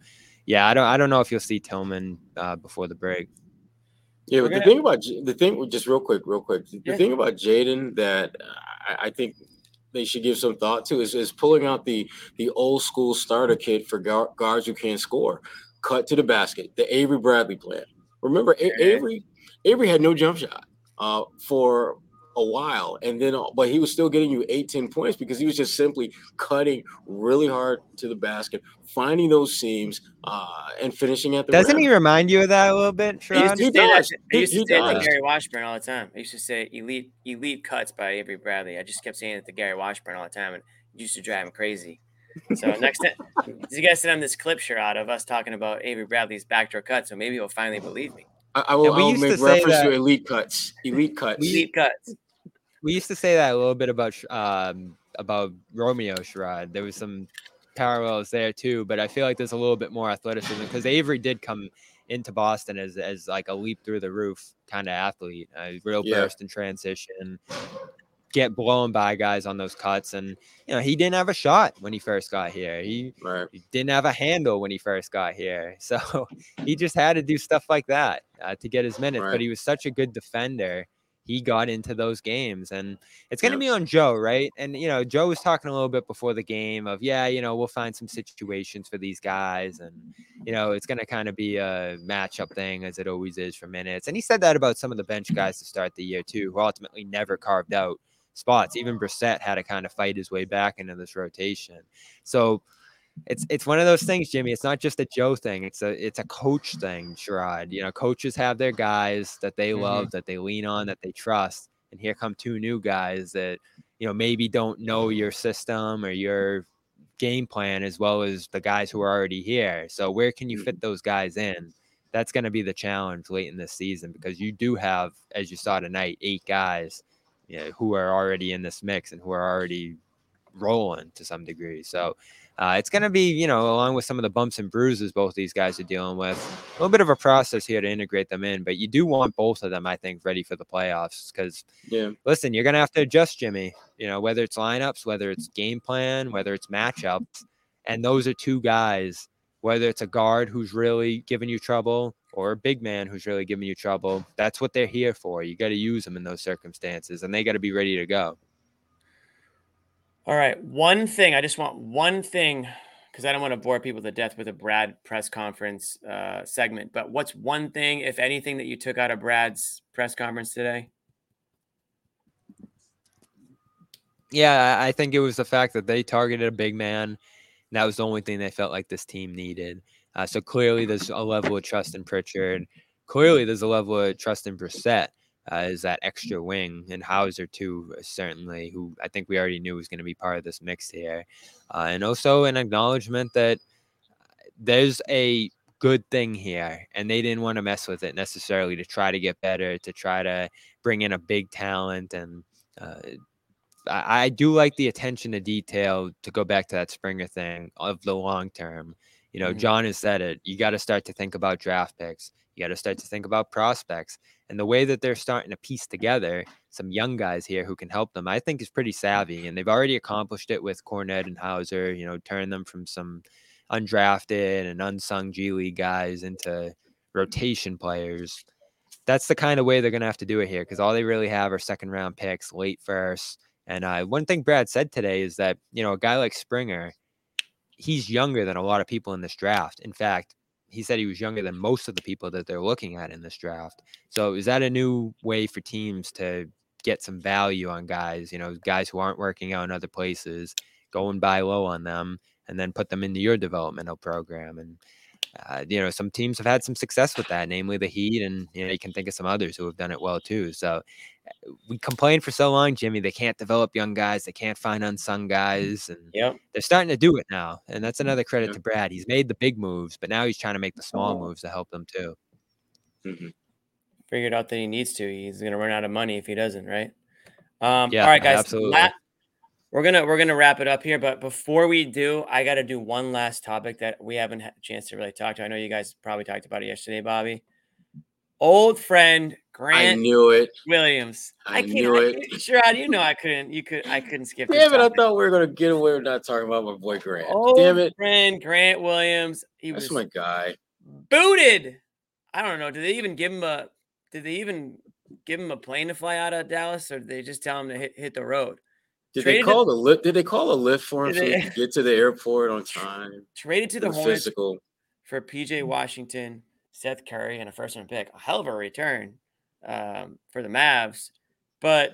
yeah, I don't I don't know if you'll see Tillman uh, before the break. Yeah, but the thing about the thing, just real quick, real quick, the yeah. thing about Jaden that I, I think they should give some thought to is, is pulling out the the old school starter kit for gar- guards who can't score, cut to the basket, the Avery Bradley plan. Remember, A- Avery Avery had no jump shot uh, for a while, and then but he was still getting you eight, ten points because he was just simply cutting really hard to the basket, finding those seams, uh, and finishing at the Doesn't rim. He remind you of that a little bit, Sherrod? He, he does. I used to he say does. It to Gary Washburn all the time. I used to say elite elite cuts by Avery Bradley. I just kept saying it to Gary Washburn all the time, and it used to drive him crazy. So next time you guys send him this clip, Sherrod, of us talking about Avery Bradley's backdoor cut, so maybe he'll finally believe me. I, I will, I will make to reference to elite cuts. Elite cuts. Elite cuts. We used to say that a little bit about um, about Romeo Sherrod. There was some parallels there too, but I feel like there's a little bit more athleticism because Avery did come into Boston as as like a leap through the roof kind of athlete, a real yeah. burst in transition, get blown by guys on those cuts, and you know he didn't have a shot when he first got here. He, right. he didn't have a handle when he first got here, so he just had to do stuff like that uh, to get his minutes. Right. But he was such a good defender. he got into those games, and it's going to be on Joe, right? And, you know, Joe was talking a little bit before the game of, yeah, you know, we'll find some situations for these guys, and, you know, it's going to kind of be a matchup thing as it always is for minutes. And he said that about some of the bench guys to start the year too, who ultimately never carved out spots. Even Brissett had to kind of fight his way back into this rotation. So it's it's one of those things, Jimmy. It's not just a Joe thing. It's a it's a coach thing, Sherrod. You know, coaches have their guys that they love, mm-hmm. that they lean on, that they trust. And here come two new guys that, you know, maybe don't know your system or your game plan as well as the guys who are already here. So where can you fit those guys in? That's going to be the challenge late in this season, because you do have, as you saw tonight, eight guys, you know, who are already in this mix and who are already rolling to some degree. So uh, it's going to be, you know, along with some of the bumps and bruises both these guys are dealing with, a little bit of a process here to integrate them in. But you do want both of them, I think, ready for the playoffs, because, yeah. listen, you're going to have to adjust, Jimmy, you know, whether it's lineups, whether it's game plan, whether it's matchups. And those are two guys, whether it's a guard who's really giving you trouble or a big man who's really giving you trouble, that's what they're here for. You got to use them in those circumstances, and they got to be ready to go. All right. One thing, I just want one thing, because I don't want to bore people to death with a Brad press conference uh, segment, but what's one thing, if anything, that you took out of Brad's press conference today? Yeah, I think it was the fact that they targeted a big man, and that was the only thing they felt like this team needed. Uh, so clearly there's a level of trust in Pritchard. Clearly there's a level of trust in Brissett. Uh, is that extra wing, and Hauser too, certainly, who I think we already knew was going to be part of this mix here. Uh, and also an acknowledgement that there's a good thing here, and they didn't want to mess with it necessarily to try to get better, to try to bring in a big talent. And uh, I, I do like the attention to detail, to go back to that Springer thing, of the long term. You know, mm-hmm. John has said it. You got to start to think about draft picks. You got to start to think about prospects. And the way that they're starting to piece together some young guys here who can help them, I think, is pretty savvy. And they've already accomplished it with Cornette and Hauser, you know, turn them from some undrafted and unsung G League guys into rotation players. That's the kind of way they're going to have to do it here, because all they really have are second round picks, late first. And uh, one thing Brad said today is that, you know, a guy like Springer, he's younger than a lot of people in this draft. In fact, he said he was younger than most of the people that they're looking at in this draft. So is that a new way for teams to get some value on guys, you know, guys who aren't working out in other places, go and buy low on them and then put them into your developmental program? And, uh, you know, some teams have had some success with that, namely the Heat. And, you know, you can think of some others who have done it well too. So we complained for so long, Jimmy, they can't develop young guys. They can't find unsung guys. And yep. they're starting to do it now. And that's another credit yep. to Brad. He's made the big moves, but now he's trying to make the small moves to help them too. Mm-hmm. Figured out that he needs to. He's going to run out of money if he doesn't, right? Um, yeah, all right, guys. Absolutely. La- we're going to we're gonna wrap it up here. But before we do, I got to do one last topic that we haven't had a chance to really talk to. I know you guys probably talked about it yesterday, Bobby. Old friend Grant I knew it. Williams. I, I can't, knew it. I, Sherrod, you know I couldn't. You could. I couldn't skip. Damn it! I thought we were gonna get away with not talking about my boy Grant. Old Damn it, friend Grant Williams. He That's was my guy. Booted. I don't know. Did they even give him a? Did they even give him a plane to fly out of Dallas, or did they just tell him to hit, hit the road? Did Traded they call to, the lift? Did they call a lift for him so they, he could get to the airport on time? Traded to the, the Hornets physical. for P J. Washington, Seth Curry, and a first-round pick. A hell of a return. Um, for the Mavs, but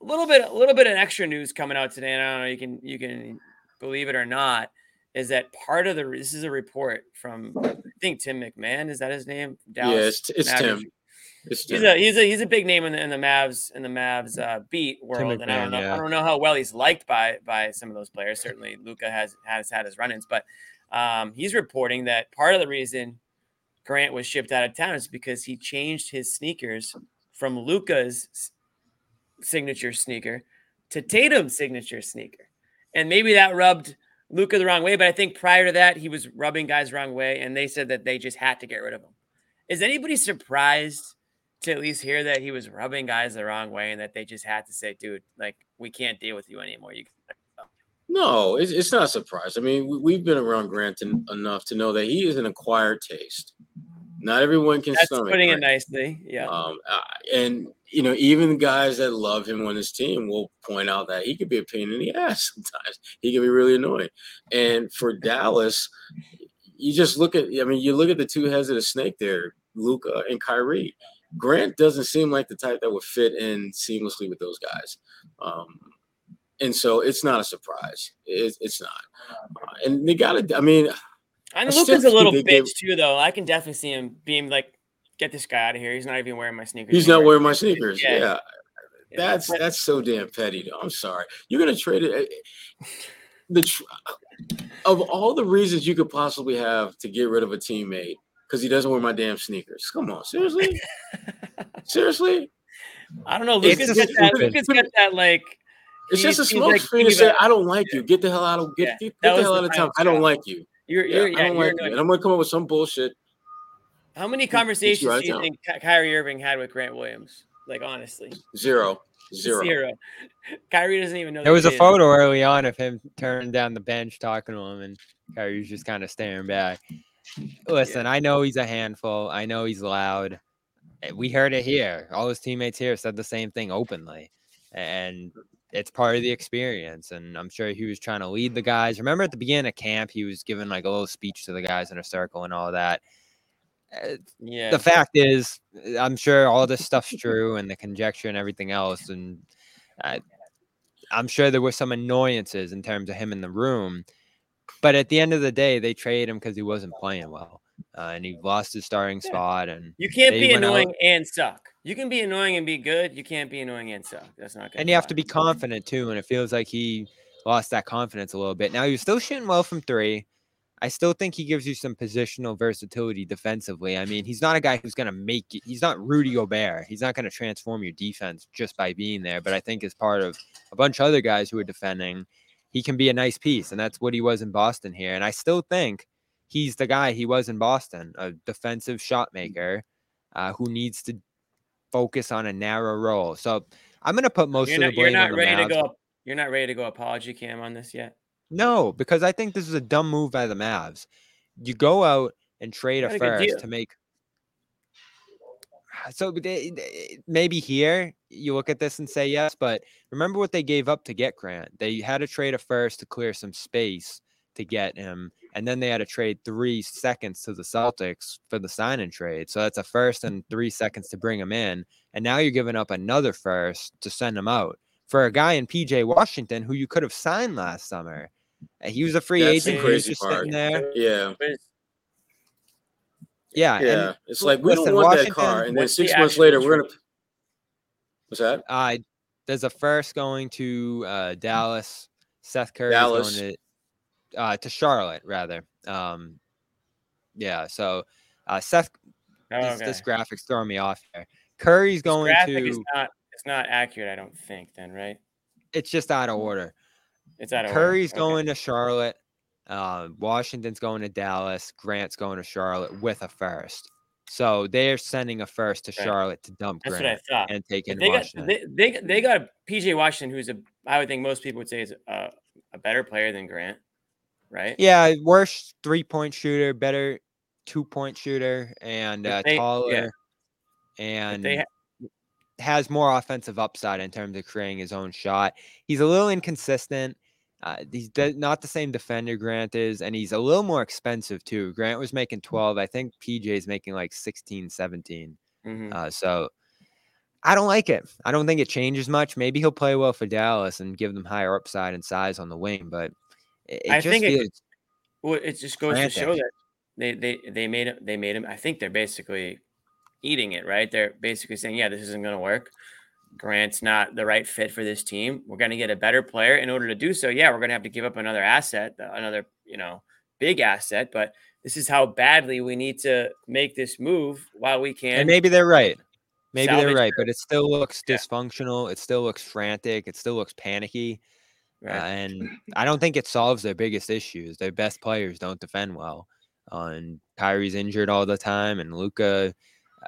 a little bit, a little bit of extra news coming out today. And I don't know, you can, you can believe it or not, is that part of the, this is a report from, I think Tim McMahon, is that his name? Dallas yeah, it's, it's Tim. It's Tim. He's a, he's a, he's a big name in the, in the Mavs, in the Mavs uh, beat world. McMahon, and I don't know, yeah. I don't know how well he's liked by, by some of those players. Certainly Luka has, has had his run-ins, but um, he's reporting that part of the reason Grant was shipped out of town is because he changed his sneakers from Luka's signature sneaker to Tatum's signature sneaker. And maybe that rubbed Luka the wrong way, but I think prior to that, he was rubbing guys the wrong way, and they said that they just had to get rid of him. Is anybody surprised to at least hear that he was rubbing guys the wrong way and that they just had to say, dude, like, we can't deal with you anymore? You can- No, it's, it's not a surprise. I mean, we, we've been around Grant en- enough to know that he is an acquired taste. Not everyone can That's stomach. That's putting Grant. It nicely, yeah. Um, and, you know, even guys that love him on his team will point out that he could be a pain in the ass sometimes. He can be really annoying. And for Dallas, you just look at – I mean, you look at the two heads of the snake there, Luka and Kyrie. Grant doesn't seem like the type that would fit in seamlessly with those guys. Um, and so it's not a surprise. It, it's not. Uh, and they got to – I mean – and Luka's a little bitch gave, too, though. I can definitely see him being like, "Get this guy out of here. He's not even wearing my sneakers." He's anymore. Not wearing my sneakers. Yeah, yeah. yeah. that's but, that's so damn petty, though. I'm sorry. You're gonna trade it. The of all the reasons you could possibly have to get rid of a teammate because he doesn't wear my damn sneakers. Come on, seriously, seriously. I don't know. Luka's got that. Luka's got that like. It's he, just a smoke like, screen to say, "I don't like you. Get the hell out of get, yeah, get the hell out of town. I don't like you." You're, yeah, you're, yeah, I don't you're like, and I'm going to come up with some bullshit. How many conversations right do you now. think Kyrie Irving had with Grant Williams? Like, honestly. Zero. Zero. Zero. Kyrie doesn't even know. There was a did. photo early on of him turning down the bench, talking to him, and Kyrie's just kind of staring back. Listen, yeah. I know he's a handful. I know he's loud. We heard it here. All his teammates here said the same thing openly. And it's part of the experience, and I'm sure he was trying to lead the guys. Remember at the beginning of camp, he was giving like a little speech to the guys in a circle and all that. Yeah. The fact is, I'm sure all this stuff's true and the conjecture and everything else. And I, I'm sure there were some annoyances in terms of him in the room, but at the end of the day, they traded him because he wasn't playing well uh, and he lost his starting yeah. spot. And you can't be annoying out. and suck. You can be annoying and be good. You can't be annoying and suck. That's not good. And you have to be confident, too, and it feels like he lost that confidence a little bit. Now, he's still shooting well from three. I still think he gives you some positional versatility defensively. I mean, he's not a guy who's going to make it. He's not Rudy Gobert. He's not going to transform your defense just by being there. But I think as part of a bunch of other guys who are defending, he can be a nice piece, and that's what he was in Boston here. And I still think he's the guy he was in Boston, a defensive shot maker uh, who needs to focus on a narrow role. So I'm going to put most not, of the blame on the Mavs. You're not ready to go. You're not ready to go apology cam on this yet? No, because I think this is a dumb move by the Mavs. You go out and trade a first to make. So maybe here you look at this and say yes, but remember what they gave up to get Grant. They had to trade a first to clear some space to get him. And then they had to trade three seconds to the Celtics for the sign and trade. So that's a first and three seconds to bring him in. And now you're giving up another first to send him out for a guy in P J Washington, who you could have signed last summer. He was a free that's agent. Crazy he was just part. sitting there. Yeah. Yeah. Yeah. And it's like, we listen, don't want Washington, that car. And then six the months later, we're going to. What's that? Uh, there's a first going to uh, Dallas. Seth Curry Dallas. Going to. Uh, to Charlotte, rather. Um, yeah, so uh, Seth, oh, okay. this, this graphic's throwing me off here. Curry's going this graphic to. Is not, it's not accurate, I don't think, then, right? It's just out of order. It's out of Curry's order. Curry's going okay. to Charlotte. Uh, Washington's going to Dallas. Grant's going to Charlotte with a first. So they're sending a first to right. Charlotte to dump That's Grant what I thought. and take in they Washington. Got, they, they, they got a P J Washington, who's, a I would think most people would say, is a, a better player than Grant. Right? Yeah, worse three-point shooter, better two-point shooter, and uh, they, taller, yeah. and ha- has more offensive upside in terms of creating his own shot. He's a little inconsistent. Uh, he's de- not the same defender Grant is, and he's a little more expensive, too. Grant was making twelve. I think P J's making like sixteen, seventeen. Mm-hmm. Uh, so I don't like it. I don't think it changes much. Maybe he'll play well for Dallas and give them higher upside and size on the wing, but It, it I think it, well, it just goes frantic. to show that they they they made it. They made him. I think they're basically eating it, right? They're basically saying, "Yeah, this isn't going to work. Grant's not the right fit for this team. We're going to get a better player. In order to do so, yeah, we're going to have to give up another asset, another you know big asset. But this is how badly we need to make this move while we can." And maybe they're right. Maybe they're right, but it still looks yeah. dysfunctional. It still looks frantic. It still looks panicky. Right. Uh, and I don't think it solves their biggest issues. Their best players don't defend well. Uh, and Kyrie's injured all the time, and Luka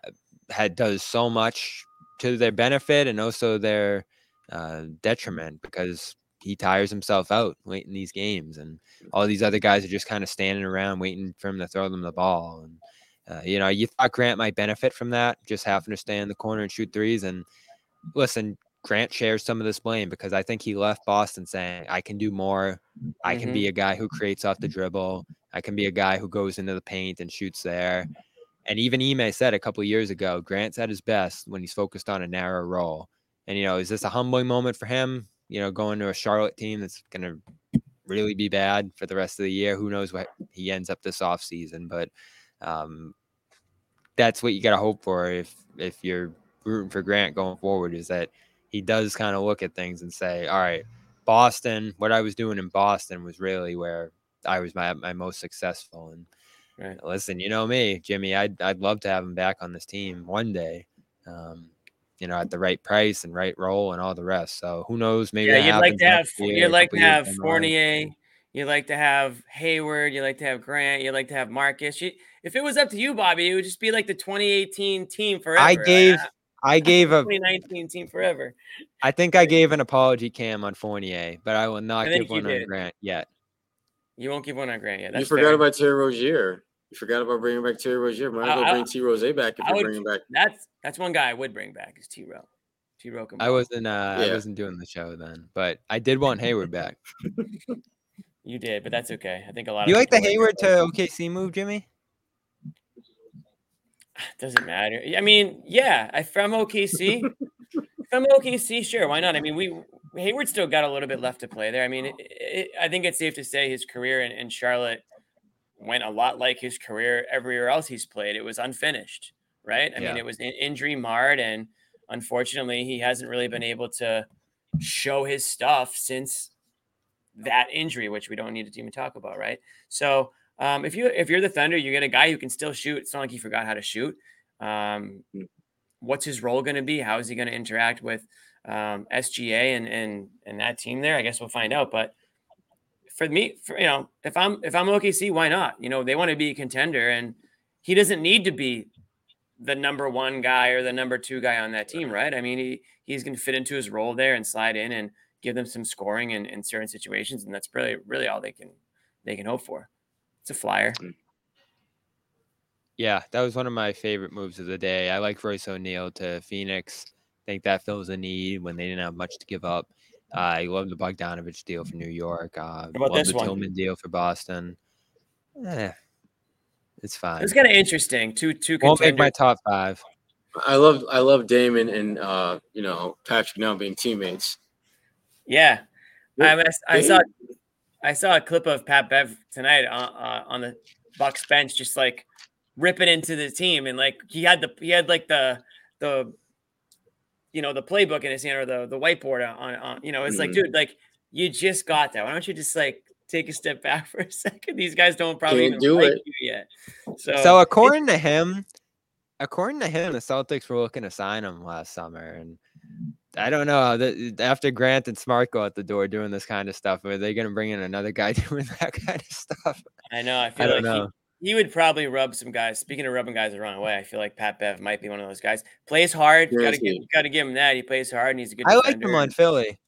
uh, had does so much to their benefit and also their uh, detriment because he tires himself out late in these games, and all these other guys are just kind of standing around waiting for him to throw them the ball. And Uh, you know, you thought Grant might benefit from that, just having to stay in the corner and shoot threes. And listen, Grant shares some of this blame because I think he left Boston saying, I can do more. I can mm-hmm. be a guy who creates off the dribble. I can be a guy who goes into the paint and shoots there. And even Ime said a couple of years ago, Grant's at his best when he's focused on a narrow role. And, you know, is this a humbling moment for him? You know, going to a Charlotte team that's going to really be bad for the rest of the year. Who knows what he ends up this offseason. But um, that's what you got to hope for if if you're rooting for Grant going forward, is that he does kind of look at things and say, all right, Boston, what I was doing in Boston was really where I was my my most successful. And right. Listen, you know me, Jimmy, I'd, I'd love to have him back on this team one day, um, you know, at the right price and right role and all the rest. So who knows? Maybe yeah, you'd like to have year, you'd like to have Fournier, you'd like to have Hayward, you'd like to have Grant, you'd like to have Marcus. You, if it was up to you, Bobby, it would just be like the twenty eighteen team forever. I gave right? I gave a twenty nineteen team forever. I think I gave an apology cam on Fournier, but I will not I give one on Grant yet. You won't give one on Grant yet. That's you forgot fair. about Terry Rozier. You forgot about bringing back Terry Rozier. Might as well bring T. Rozier back if I you're bringing back. That's that's one guy I would bring back is T. Ro. T. Ro. I wasn't. Uh, yeah. I wasn't doing the show then, but I did want Hayward back. You did, but that's okay. I think a lot. You of like the Hayward to O K C move, Jimmy? Doesn't matter. I mean, yeah, I from O K C. From O K C, sure, why not? I mean, we Hayward still got a little bit left to play there. I mean, it, it, I think it's safe to say his career in, in Charlotte went a lot like his career everywhere else he's played. It was unfinished, right? I yeah. mean, it was in, injury marred, and unfortunately, he hasn't really been able to show his stuff since that injury, which we don't need to even talk about, right? So, um, if you if you're the Thunder, you get a guy who can still shoot. It's not like he forgot how to shoot. Um, what's his role going to be? How is he going to interact with um, S G A and, and, and that team there? I guess we'll find out. But for me, for, you know, if I'm, if I'm O K C, why not? You know, they want to be a contender and he doesn't need to be the number one guy or the number two guy on that team. Right. I mean, he, he's going to fit into his role there and slide in and give them some scoring in, in certain situations. And that's really, really all they can, they can hope for. It's a flyer. Yeah, that was one of my favorite moves of the day. I like Royce O'Neal to Phoenix. I think that fills a need when they didn't have much to give up. Uh, I love the Bogdanovich deal for New York. Uh, I love the one? Tillman deal for Boston. Eh, it's fine. It's kind of interesting. Two, two. Won't make my top five. I love, I love Damon and uh, you know Patrick now being teammates. Yeah, I, I saw, I saw a clip of Pat Bev tonight uh, on the Bucks bench, just like ripping into the team, and like he had the he had like the the you know the playbook in his hand or the the whiteboard on, on you know it's mm-hmm. like, dude, like you just got that, why don't you just like take a step back for a second? These guys don't probably even do like it you yet. So, so according to him according to him the Celtics were looking to sign him last summer, and I don't know that after Grant and Smart go out the door doing this kind of stuff, are they going to bring in another guy doing that kind of stuff? I know I feel I don't like know. He, He would probably rub some guys. Speaking of rubbing guys the wrong way, I feel like Pat Bev might be one of those guys. Plays hard. Got to give, got to give him that. He plays hard, and he's a good defender. I like him on Philly.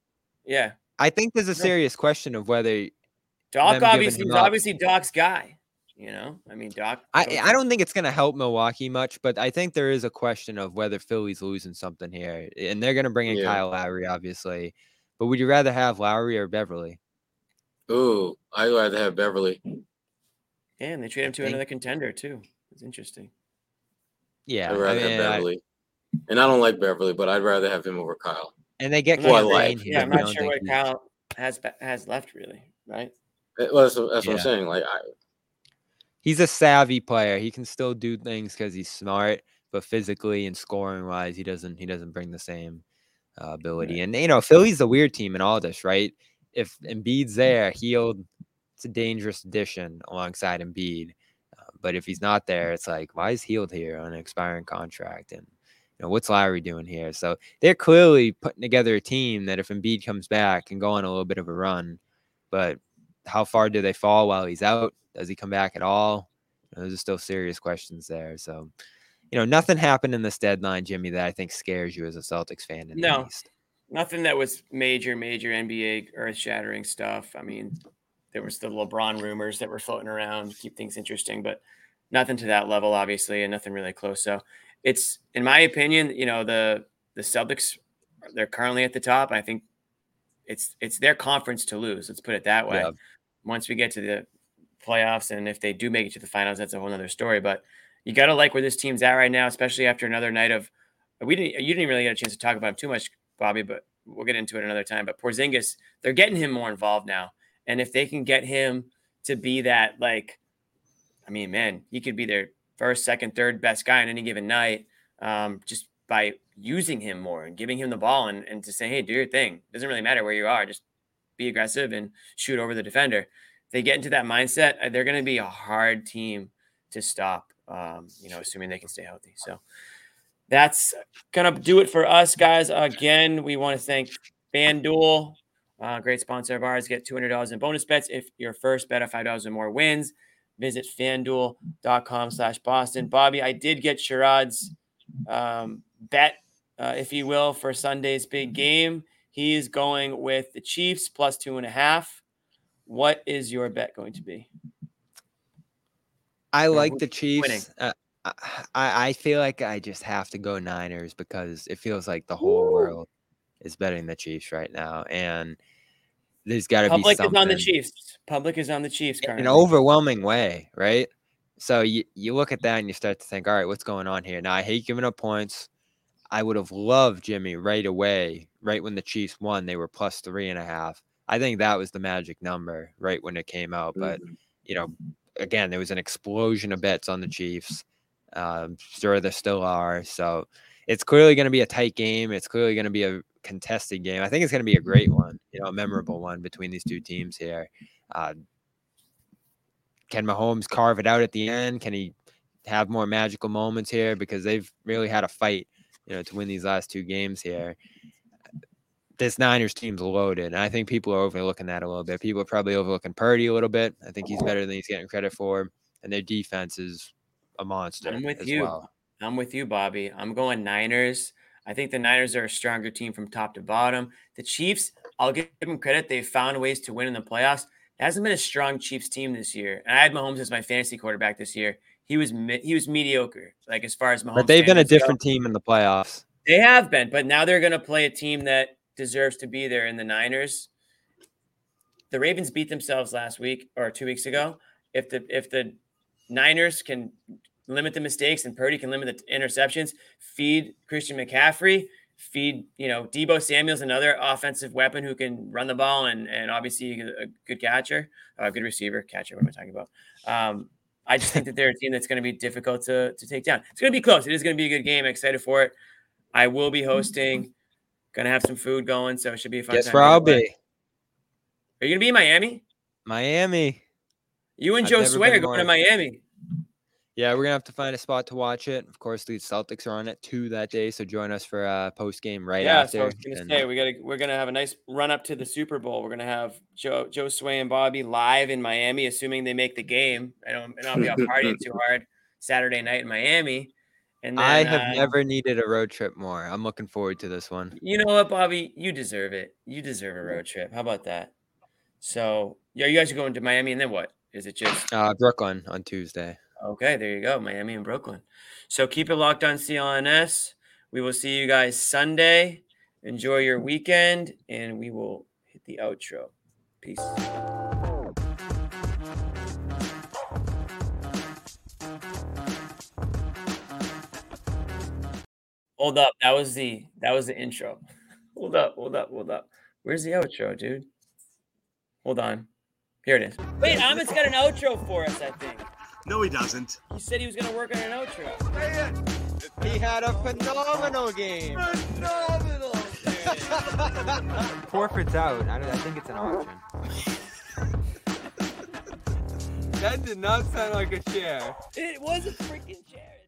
Yeah, I think there's a serious question of whether Doc obviously is obviously Doc's guy. You know, I mean, Doc. I I don't think it's going to help Milwaukee much, but I think there is a question of whether Philly's losing something here, and they're going to bring in yeah. Kyle Lowry, obviously. But would you rather have Lowry or Beverly? Ooh, I'd rather have Beverly. And they trade him to think, another contender, too. It's interesting. Yeah. I'd rather I mean, have Beverly. I, and I don't like Beverly, but I'd rather have him over Kyle. And they get Kyle. Like. Yeah, I'm not sure what he... Kyle has has left, really, right? Well, that's, that's yeah. what I'm saying. Like, I... He's a savvy player. He can still do things because he's smart, but physically and scoring-wise, he doesn't he doesn't bring the same uh, ability. Right. And, you know, Philly's a weird team in all this, right? If Embiid's there, he'll – it's a dangerous addition alongside Embiid, uh, but if he's not there, it's like, why is Heald here on an expiring contract? And you know, what's Lowry doing here? So they're clearly putting together a team that if Embiid comes back can go on a little bit of a run, but how far do they fall while he's out? Does he come back at all? You know, those are still serious questions there. So, you know, nothing happened in this deadline, Jimmy, that I think scares you as a Celtics fan. In no, the East. Nothing that was major, major N B A earth shattering stuff. I mean, there was the LeBron rumors that were floating around to keep things interesting, but nothing to that level, obviously, and nothing really close. So it's, in my opinion, you know, the the Celtics, they're currently at the top. I think it's it's their conference to lose. Let's put it that way. Yeah. Once we get to the playoffs, and if they do make it to the finals, that's a whole other story. But you got to like where this team's at right now, especially after another night of we didn't you didn't really get a chance to talk about him too much, Bobby, but we'll get into it another time. But Porzingis, they're getting him more involved now. And if they can get him to be that, like, I mean, man, he could be their first, second, third best guy on any given night, um, just by using him more and giving him the ball and, and to say, hey, do your thing. It doesn't really matter where you are. Just be aggressive and shoot over the defender. If they get into that mindset, they're going to be a hard team to stop, um, you know, assuming they can stay healthy. So that's going to do it for us, guys. Again, we want to thank FanDuel, uh, great sponsor of ours. Get two hundred dollars in bonus bets if your first bet of five dollars or more wins. Visit FanDuel.com slash Boston. Bobby, I did get Sherrod's um, bet, uh, if you will, for Sunday's big game. He is going with the Chiefs plus two and a half. What is your bet going to be? I like the Chiefs. Uh, I, I feel like I just have to go Niners because it feels like the whole Ooh. world is betting the Chiefs right now. And there's got to be something. Public is on the Chiefs. Public is on the Chiefs currently. In an overwhelming way, right? So you, you look at that and you start to think, all right, what's going on here? Now, I hate giving up points. I would have loved Jimmy right away. Right when the Chiefs won, they were plus three and a half. I think that was the magic number right when it came out. But, you know, again, there was an explosion of bets on the Chiefs. Um, sure, there still are. So it's clearly going to be a tight game. It's clearly going to be a contested game. I think it's going to be a great one, you know, a memorable one between these two teams here. Uh, can Mahomes carve it out at the end? Can he have more magical moments here? Because they've really had a fight, you know, to win these last two games here. This Niners team's loaded, and I think people are overlooking that a little bit. People are probably overlooking Purdy a little bit. I think he's better than he's getting credit for, and their defense is a monster. I'm with as you. Well. I'm with you, Bobby. I'm going Niners. I think the Niners are a stronger team from top to bottom. The Chiefs, I'll give them credit. They've found ways to win in the playoffs. It hasn't been a strong Chiefs team this year. And I had Mahomes as my fantasy quarterback this year. He was me- he was mediocre, like as far as Mahomes. But they've been a different go. team in the playoffs. They have been, but now they're going to play a team that deserves to be there in the Niners. The Ravens beat themselves last week or two weeks ago. If the if the Niners can limit the mistakes and Purdy can limit the interceptions, feed Christian McCaffrey, feed, you know, Debo Samuel's, another offensive weapon who can run the ball and, and obviously a good catcher, a good receiver, catcher, what am I talking about? Um, I just think that they're a team that's going to be difficult to, to take down. It's going to be close. It is going to be a good game. I'm excited for it. I will be hosting. Going to have some food going, so it should be a fun Guess time. Guess where I'll be. Are you going to be in Miami? Miami. You and I've Joe Sway are going to Miami. Yeah, we're going to have to find a spot to watch it. Of course, the Celtics are on at two that day, so join us for uh, post-game right yeah, after. Yeah, so I was going to and... say, we gotta, we're going to have a nice run-up to the Super Bowl. We're going to have Joe Joe Sway and Bobby live in Miami, assuming they make the game. I don't, and I'll be out partying too hard Saturday night in Miami. And then, I have uh, never needed a road trip more. I'm looking forward to this one. You know what, Bobby? You deserve it. You deserve a road trip. How about that? So, yeah, you guys are going to Miami, and then what? Is it just uh, – Brooklyn on Tuesday. Okay, there you go, Miami and Brooklyn. So keep it locked on C L N S. We will see you guys Sunday. Enjoy your weekend, and we will hit the outro. Peace. Hold up. That was the that was the intro. Hold up, hold up, hold up. Where's the outro, dude? Hold on. Here it is. Wait, Ahmed's got an outro for us, I think. No, he doesn't. He said he was gonna work on an outro. He had a phenomenal game. Phenomenal. Forfeit's out. I, I think it's an auction. That did not sound like a chair. It was a freaking chair.